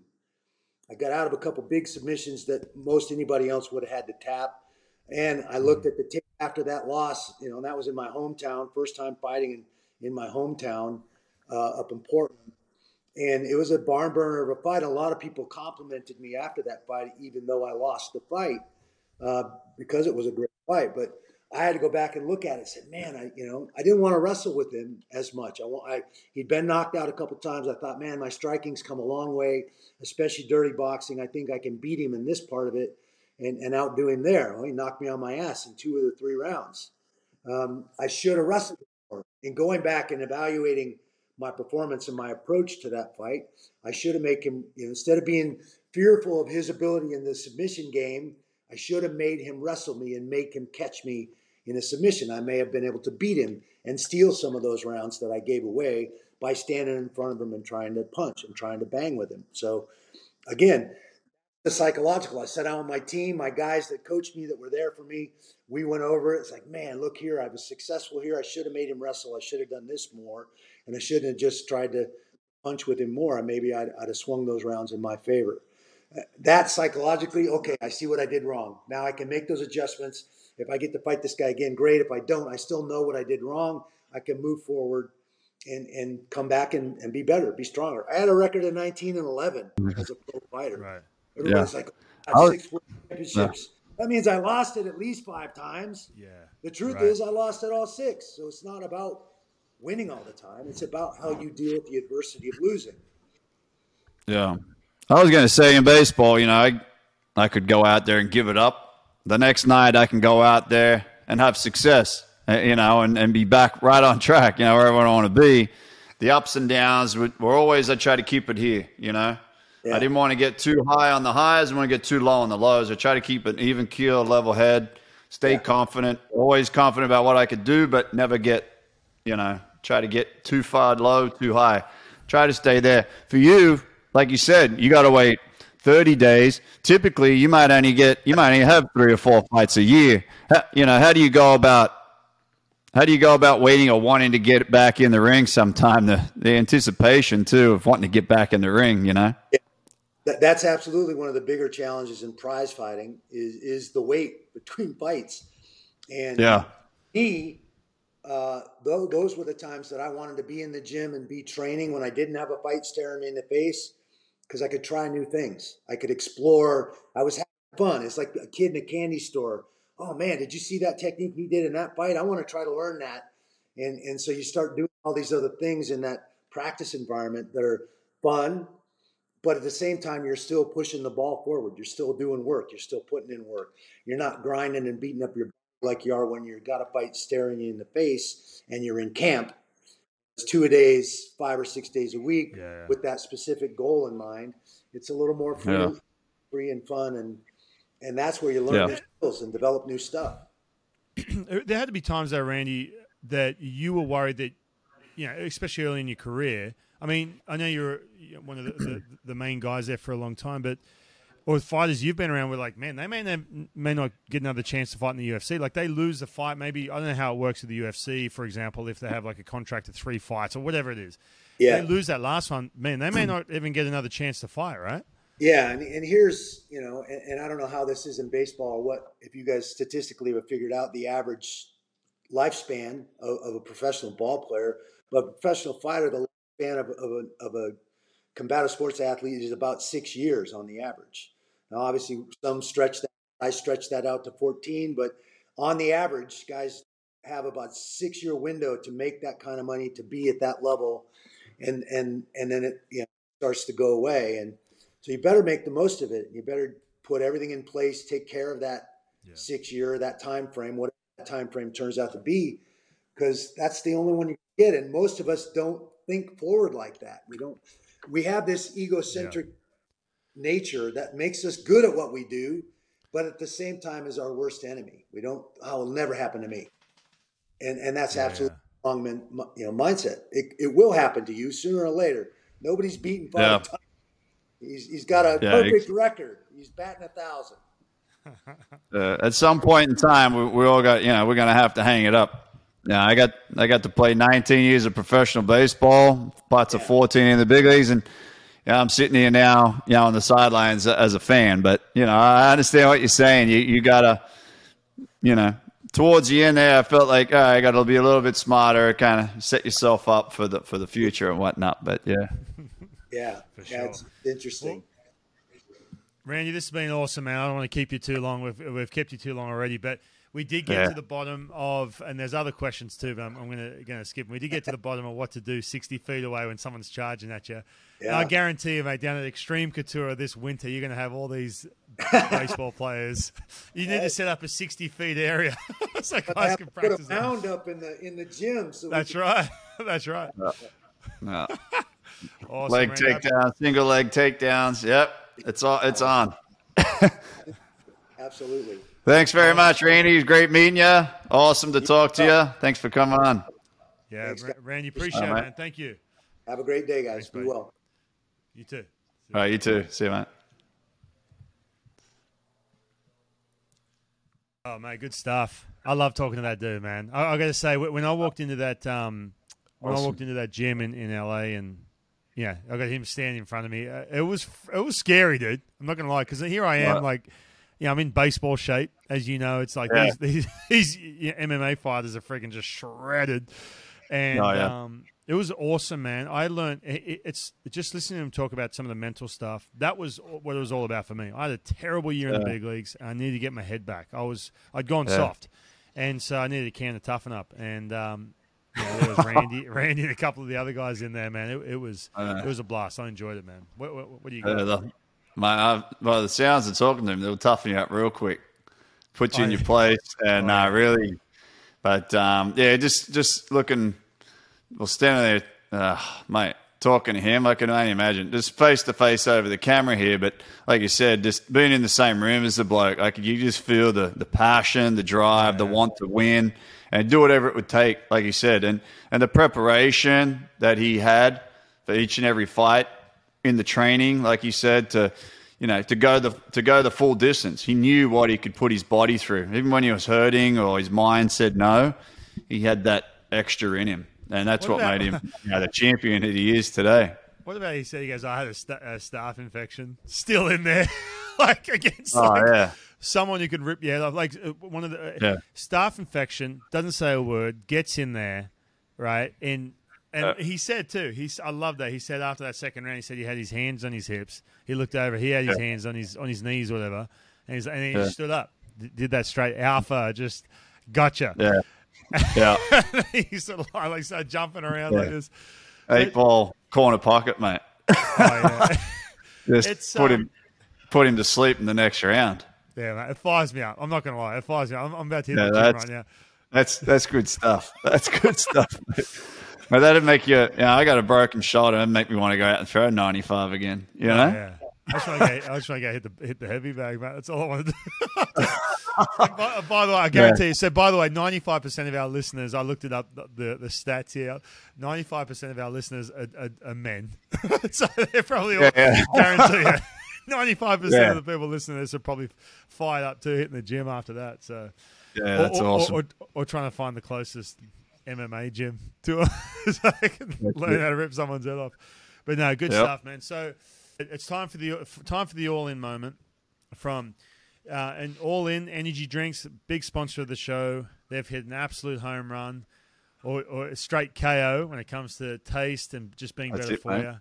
I got out of a couple big submissions that most anybody else would have had to tap. And I looked at the tape after that loss, you know, and that was in my hometown, first time fighting in, in my hometown uh, up in Portland. And it was a barn burner of a fight. A lot of people complimented me after that fight, even though I lost the fight uh, because it was a great fight. But I had to go back and look at it and said, man, I, you know, I didn't want to wrestle with him as much. I, want, I He'd been knocked out a couple times. I thought, man, my striking's come a long way, especially dirty boxing. I think I can beat him in this part of it and, and outdo him there. Well, he knocked me on my ass in two of the three rounds. Um, I should have wrestled more. And going back and evaluating my performance and my approach to that fight, I should have made him, you know, instead of being fearful of his ability in the submission game, I should have made him wrestle me and make him catch me in a submission. I may have been able to beat him and steal some of those rounds that I gave away by standing in front of him and trying to punch and trying to bang with him. So again, the psychological, I sat down with my team, my guys that coached me that were there for me. We went over it. It's like, man, look here. I was successful here. I should have made him wrestle. I should have done this more. And I shouldn't have just tried to punch with him more. Maybe I'd, I'd have swung those rounds in my favor. That psychologically, okay, I see what I did wrong. Now I can make those adjustments. If I get to fight this guy again, great. If I don't, I still know what I did wrong. I can move forward and, and come back and, and be better, be stronger. I had a record of nineteen and eleven as a pro fighter. Right. Everybody's yeah. like, I have six world championships. No. That means I lost it at least five times. Yeah. The truth right. is I lost it all six. So it's not about winning all the time. It's about how you deal with the adversity of losing. Yeah. I was going to say in baseball, you know, I, I could go out there and give it up. The next night I can go out there and have success, you know, and, and be back right on track, you know, wherever I want to be. The ups and downs were always, I try to keep it here, you know. Yeah. I didn't want to get too high on the highs. I didn't want to get too low on the lows. I try to keep an even keel, level head, stay yeah. confident, always confident about what I could do, but never get, you know, try to get too far low, too high. Try to stay there. For you, like you said, you got to wait thirty days. Typically, you might only get, you might only have three or four fights a year. How, you know, how do you go about, how do you go about waiting or wanting to get back in the ring sometime? The, the anticipation too of wanting to get back in the ring, you know? Yeah. That's absolutely one of the bigger challenges in prize fighting is, is the wait between fights. And yeah. me, uh, though, those were the times that I wanted to be in the gym and be training when I didn't have a fight staring me in the face because I could try new things. I could explore. I was having fun. It's like a kid in a candy store. Oh, man, did you see that technique he did in that fight? I want to try to learn that. And, and so you start doing all these other things in that practice environment that are fun. But at the same time, you're still pushing the ball forward. You're still doing work. You're still putting in work. You're not grinding and beating up your body like you are when you've got a fight staring you in the face and you're in camp. It's two a days, five or six days a week yeah. with that specific goal in mind. It's a little more free, yeah. free and fun. And, and that's where you learn yeah. new skills and develop new stuff. There had to be times though, Randy, that you were worried that you know, especially early in your career. I mean, I know you're one of the, the, the main guys there for a long time, but or fighters you've been around, were like, man, they may not, may not get another chance to fight in the U F C. Like, they lose the fight. Maybe, I don't know how it works with the U F C, for example, if they have like a contract of three fights or whatever it is. Yeah. They lose that last one, man, they may not even get another chance to fight, right? Yeah, and, and here's, you know, and, and I don't know how this is in baseball, or what, if you guys statistically have figured out the average lifespan of, of a professional ball player, but a professional fighter, the lifespan of, of, a, of a combative sports athlete is about six years on the average. Now, obviously, some stretch that, I stretch that out to fourteen, but on the average, guys have about six-year window to make that kind of money, to be at that level, and and and then it, you know, starts to go away. And so you better make the most of it. You better put everything in place, take care of that yeah. six year, that time frame, whatever that time frame turns out to be, because that's the only one you get. And most of us don't think forward like that. We don't. We have this egocentric yeah. nature that makes us good at what we do, but at the same time is our worst enemy. We don't. Oh, it'll never happen to me. And and that's yeah, absolutely yeah. wrong, men, you know, mindset. It it will happen to you sooner or later. Nobody's beaten by yeah. time. He's he's got a yeah, perfect ex- record. He's batting a thousand. Uh, at some point in time, we, we all got, you know, we're gonna have to hang it up. Now, I got I got to play nineteen years of professional baseball, parts yeah. of fourteen in the big leagues, and you know, I'm sitting here now, you know, on the sidelines as a fan. But you know, I understand what you're saying. You you gotta, you know, towards the end there, I felt like, all right, I gotta be a little bit smarter, kind of set yourself up for the for the future and whatnot. But yeah. Yeah, for sure. That's interesting. Randy, this has been awesome, man. I don't want to keep you too long. We've, we've kept you too long already, but we did get yeah. to the bottom of, and there's other questions too, but I'm, I'm going to skip them. We did get to the bottom of what to do sixty feet away when someone's charging at you. Yeah. I guarantee you, mate, down at Extreme Couture this winter, you're going to have all these baseball players. You need yeah. to set up a sixty feet area so guys can practice. Put a mound up in the, in the gym. So That's can... right. That's right. No. no. Awesome, leg takedowns, single leg takedowns. Yep, it's all it's on. Absolutely. Thanks very much, Randy. Great meeting you. Awesome to talk to you. Thanks for coming on. Yeah, thanks, Randy. Appreciate it, man. Thank you. Have a great day, guys. Thanks, be well. You too. See all right, you too. See you, man. Oh, man, good stuff. I love talking to that dude, man. I, I got to say, when I walked into that, um, when awesome. I walked into that gym in, in L A and. Yeah, I got him standing in front of me. Uh, it was it was scary, dude. I'm not going to lie, because here I am, what? like, you know, I'm in baseball shape. As you know, it's like yeah. these, these, these you know, M M A fighters are freaking just shredded. And oh, yeah. um, it was awesome, man. I learned it, – it's just listening to him talk about some of the mental stuff. That was what it was all about for me. I had a terrible year yeah. in the big leagues, and I needed to get my head back. I was, I'd gone yeah. soft, and so I needed a can to toughen up. And um, – yeah, there was Randy, Randy, and a couple of the other guys in there, man. It, it was, uh, it was a blast. I enjoyed it, man. What, what, what do you got? Uh, the, my, by the sounds of talking to him, they'll toughen you up real quick, put you oh, in your place, and oh, uh, really. But um, yeah, just, just looking, well, standing there, uh, mate, talking to him. I can only imagine, just face to face over the camera here. But like you said, just being in the same room as the bloke, like you just feel the the passion, the drive, yeah. the want to win. And do whatever it would take, like you said. And and the preparation that he had for each and every fight in the training, like you said, to you know, to go the to go the full distance. He knew what he could put his body through. Even when he was hurting or his mind said no, he had that extra in him. And that's what, what about, made him you know, the champion that he is today. What about he said, he goes, I had a, st- a staph infection still in there, like against oh, like, yeah. someone who could rip your head off, like one of the yeah. staph infection, doesn't say a word, gets in there, right? And and uh, he said too, he's I love that. He said after that second round, he said he had his hands on his hips. He looked over, he had his yeah. hands on his on his knees, or whatever, and he's and he yeah. stood up, did that straight alpha, just gotcha. Yeah, yeah. He sort of like started jumping around yeah. like this. Eight but, ball corner pocket, mate. Oh, yeah. Just it's, put um, him put him to sleep in the next round. Yeah, man, it fires me up. I'm not going to lie. It fires me up. I'm, I'm about to hit yeah, that right now. That's that's good stuff. That's good stuff. But that'd make you, you know, I got a broken shoulder. That'd make me want to go out and throw ninety-five again, you know? Yeah. I just want to go hit the, hit the heavy bag, man. That's all I want to do. by, by the way, I guarantee yeah. you. So, by the way, ninety-five percent of our listeners, I looked it up, the, the stats here, ninety-five percent of our listeners are, are, are men. So they're probably all, yeah, yeah. guarantee you. ninety-five percent yeah. of the people listening to this are probably fired up too, hitting the gym after that. So, yeah, that's or, or, awesome. Or, or, or trying to find the closest M M A gym to so they can that's learn it. how to rip someone's head off. But no, good yep. stuff, man. So it's time for the time for the All In moment from uh, and All In Energy Drinks, big sponsor of the show. They've hit an absolute home run, or, or a straight K O when it comes to taste and just being that's better it, for mate. you.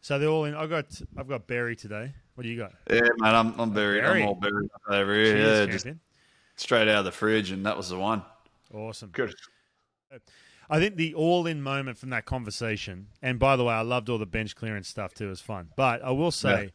So they're all in. I got I've got berry today. What do you got? Yeah, man, I'm I'm berry. I'm all berry over here. Cheers, yeah, just straight out of the fridge, and that was the one. Awesome. Good. I think the all-in moment from that conversation, and by the way, I loved all the bench clearance stuff too. It was fun. But I will say, yeah.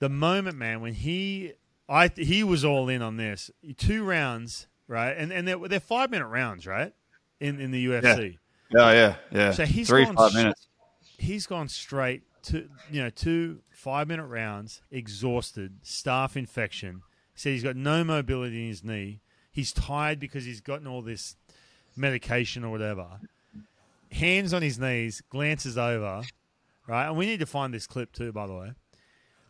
the moment, man, when he I he was all in on this two rounds, right? And and they're, they're five minute rounds, right? In in the U F C. Yeah, oh, yeah, yeah. So he's Three, gone five minutes. He's gone straight. Two, you know, two five-minute rounds, exhausted, staph infection. He said he's got no mobility in his knee. He's tired because he's gotten all this medication or whatever. Hands on his knees, glances over, right? And we need to find this clip too, by the way.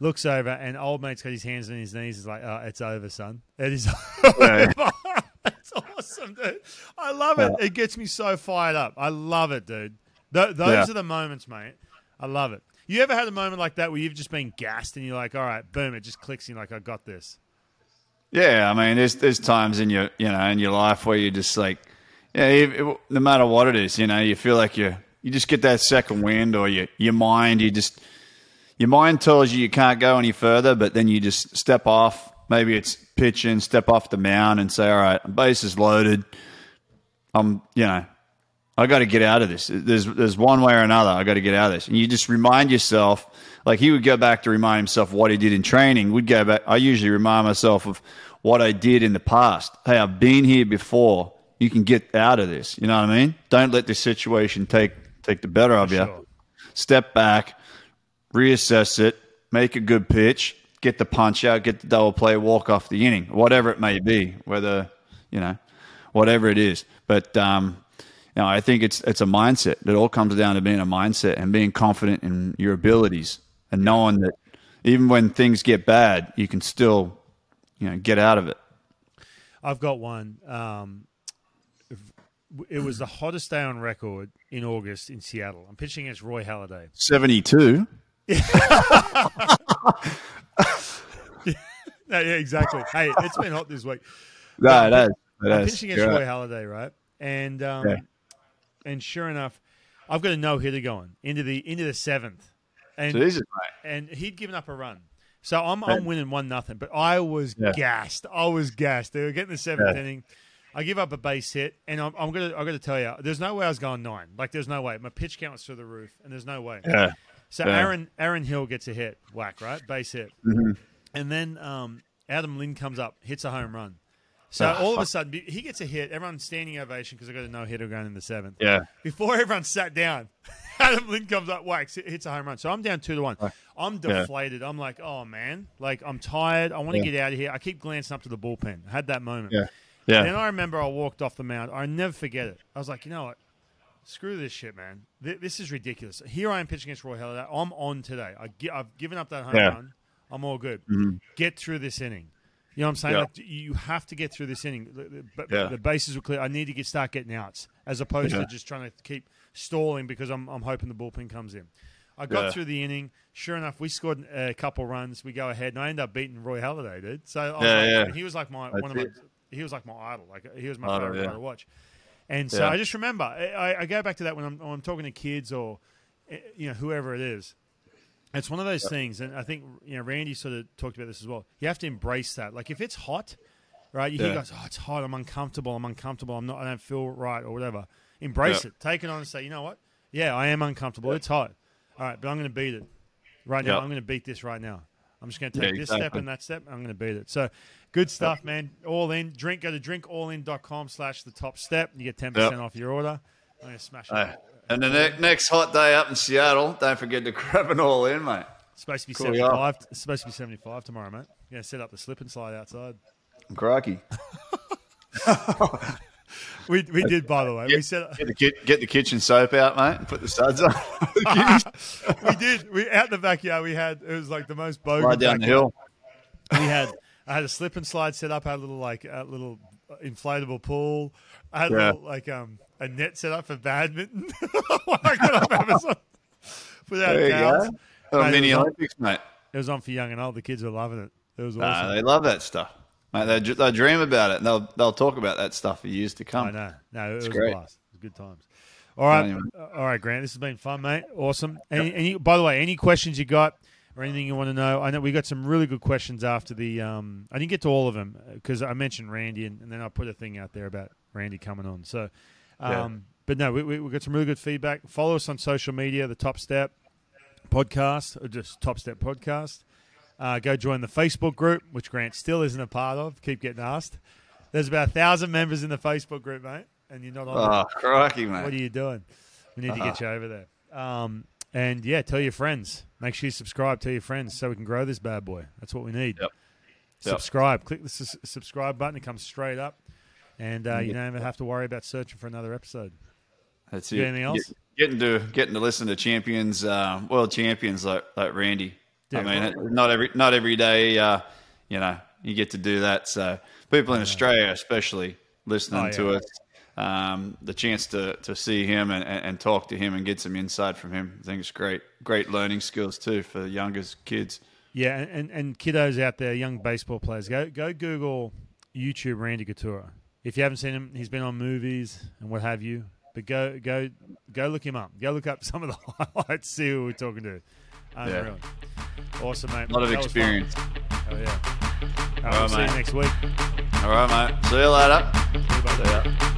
Looks over, and old mate's got his hands on his knees. He's like, oh, it's over, son. It is over. That's awesome, dude. I love it. It gets me so fired up. I love it, dude. Th- those yeah. are the moments, mate. I love it. You ever had a moment like that where you've just been gassed and you're like, all right, boom, it just clicks and you're like, I got this? Yeah, I mean, there's there's times in your you know in your life where you're just like, yeah, it, it, no matter what it is, you know, you feel like you you just get that second wind, or your your mind, you just your mind tells you you can't go any further, but then you just step off. Maybe it's pitching, step off the mound and say, all right, base is loaded. I'm you know. I got to get out of this. There's there's one way or another. I got to get out of this. And you just remind yourself, like he would go back to remind himself what he did in training. We'd go back. I usually remind myself of what I did in the past. Hey, I've been here before. You can get out of this. You know what I mean? Don't let this situation take take the better of you. Sure. Step back, reassess it, make a good pitch, get the punch out, get the double play, walk off the inning, whatever it may be, whether, you know, whatever it is. But, um, No, I think it's it's a mindset. It all comes down to being a mindset and being confident in your abilities and knowing that even when things get bad, you can still, you know, get out of it. I've got one. Um, it was the hottest day on record in August in Seattle. I'm pitching against Roy Halladay. seventy-two No, yeah, exactly. Hey, it's been hot this week. No, it is. It I'm is. pitching against Roy Halladay, right? And um, yeah. And sure enough, I've got a no hitter going into the into the seventh, and Jesus, and he'd given up a run, so I'm I'm winning one nothing. But I was yeah. gassed. I was gassed. They were getting the seventh yeah. inning. I give up a base hit, and I'm, I'm gonna I gotta tell you, there's no way I was going nine. Like there's no way. My pitch count was through the roof, and there's no way. Yeah. So yeah. Aaron Aaron Hill gets a hit, whack right base hit, mm-hmm. and then um, Adam Lynn comes up, hits a home run. So oh, all of a sudden, he gets a hit. Everyone's standing ovation because I got a no-hitter going in the seventh. Yeah. Before everyone sat down, Adam Lynn comes up, whacks, hits a home run. So I'm down two to one. I'm deflated. Yeah. I'm like, oh, man. Like, I'm tired. I want to yeah. get out of here. I keep glancing up to the bullpen. I had that moment. Yeah. Yeah. And then I remember I walked off the mound. I never forget it. I was like, you know what? Screw this shit, man. Th- this is ridiculous. Here I am pitching against Roy Halladay. I'm on today. I gi- I've given up that home yeah. run. I'm all good. Mm-hmm. Get through this inning. You know what I'm saying? Yeah. Like, you have to get through this inning. But yeah. the bases were clear. I need to get start getting outs as opposed yeah. to just trying to keep stalling because I'm I'm hoping the bullpen comes in. I got yeah. through the inning. Sure enough, we scored a couple runs. We go ahead, and I end up beating Roy Halladay, dude. So I yeah, like, yeah. he was like my That's one of my it. he was like my idol. Like he was my idol, favorite yeah. guy to watch. And so yeah. I just remember I, I go back to that when I'm when I'm talking to kids or you know whoever it is. It's one of those things, and I think you know Randy sort of talked about this as well. You have to embrace that. Like if it's hot, right? You yeah. hear guys, oh, it's hot. I'm uncomfortable. I'm uncomfortable. I'm not. I don't feel right or whatever. Embrace yeah. it. Take it on and say, you know what? Yeah, I am uncomfortable. Yeah. It's hot. All right, but I'm going to beat it right yeah. now. I'm going to beat this right now. I'm just going to take yeah, exactly. this step and that step. And I'm going to beat it. So good stuff, yeah. man. All in. Drink. Go to drink all in dot com slash the top step. You get ten percent yeah. off your order. I'm going to smash it. Hey. And the ne- next hot day up in Seattle, don't forget to grab an all in, mate. It's supposed to be cool seventy-five. It's supposed to be seventy-five tomorrow, mate. You're going to set up the slip and slide outside. Crikey. We we did, by the way. Get, we said get the, ki- get the kitchen soap out, mate, and put the suds on. We did. We out in the backyard. We had it was like the most bogus. Right down backyard. The hill. We had I had a slip and slide set up. I had a little like a little inflatable pool. I had yeah. a little, like um a net set up for badminton. I got off Amazon without there cows. You go. Mate, mini Olympics, on, mate. It was on for young and old. The kids were loving it. It was awesome. Nah, they love that stuff. Mate, they they dream about it, and they'll they'll talk about that stuff for years to come. I know. No, it it's was great. A blast. It was good times. All right, anyway. All right, Grant. This has been fun, mate. Awesome. Any, any by the way, any questions you got or anything you want to know? I know we got some really good questions after the. Um, I didn't get to all of them because I mentioned Randy, and, and then I put a thing out there about Randy coming on. So, um, yeah. but no, we we we got some really good feedback. Follow us on social media, the Top Step Podcast, or just Top Step Podcast. Uh, go join the Facebook group, which Grant still isn't a part of. Keep getting asked. There's about a thousand members in the Facebook group, mate, and you're not on. Oh, it. Crikey, mate! What are you doing? We need uh-huh. to get you over there. Um, and yeah, tell your friends. Make sure you subscribe. Tell your friends so we can grow this bad boy. That's what we need. Yep. Subscribe. Yep. Click the su- subscribe button. It comes straight up, and uh, you don't even have to worry about searching for another episode. That's you it. Anything else? Getting to getting to listen to champions, uh, world champions like like Randy. Yeah, I mean, right. not every not every day, uh, you know, you get to do that. So people in Australia, especially, listening oh, yeah. to us, um, the chance to, to see him and, and talk to him and get some insight from him, I think it's great. Great learning skills, too, for the youngest kids. Yeah, and, and kiddos out there, young baseball players, go go Google YouTube Randy Couture. If you haven't seen him, he's been on movies and what have you. But go go go look him up. Go look up some of the highlights, see who we're talking to. Unreal. Yeah. Awesome, mate. A lot of that experience. Oh, yeah. All right, All right, we'll mate. See you next week. All right, mate. See you later. See you, see ya.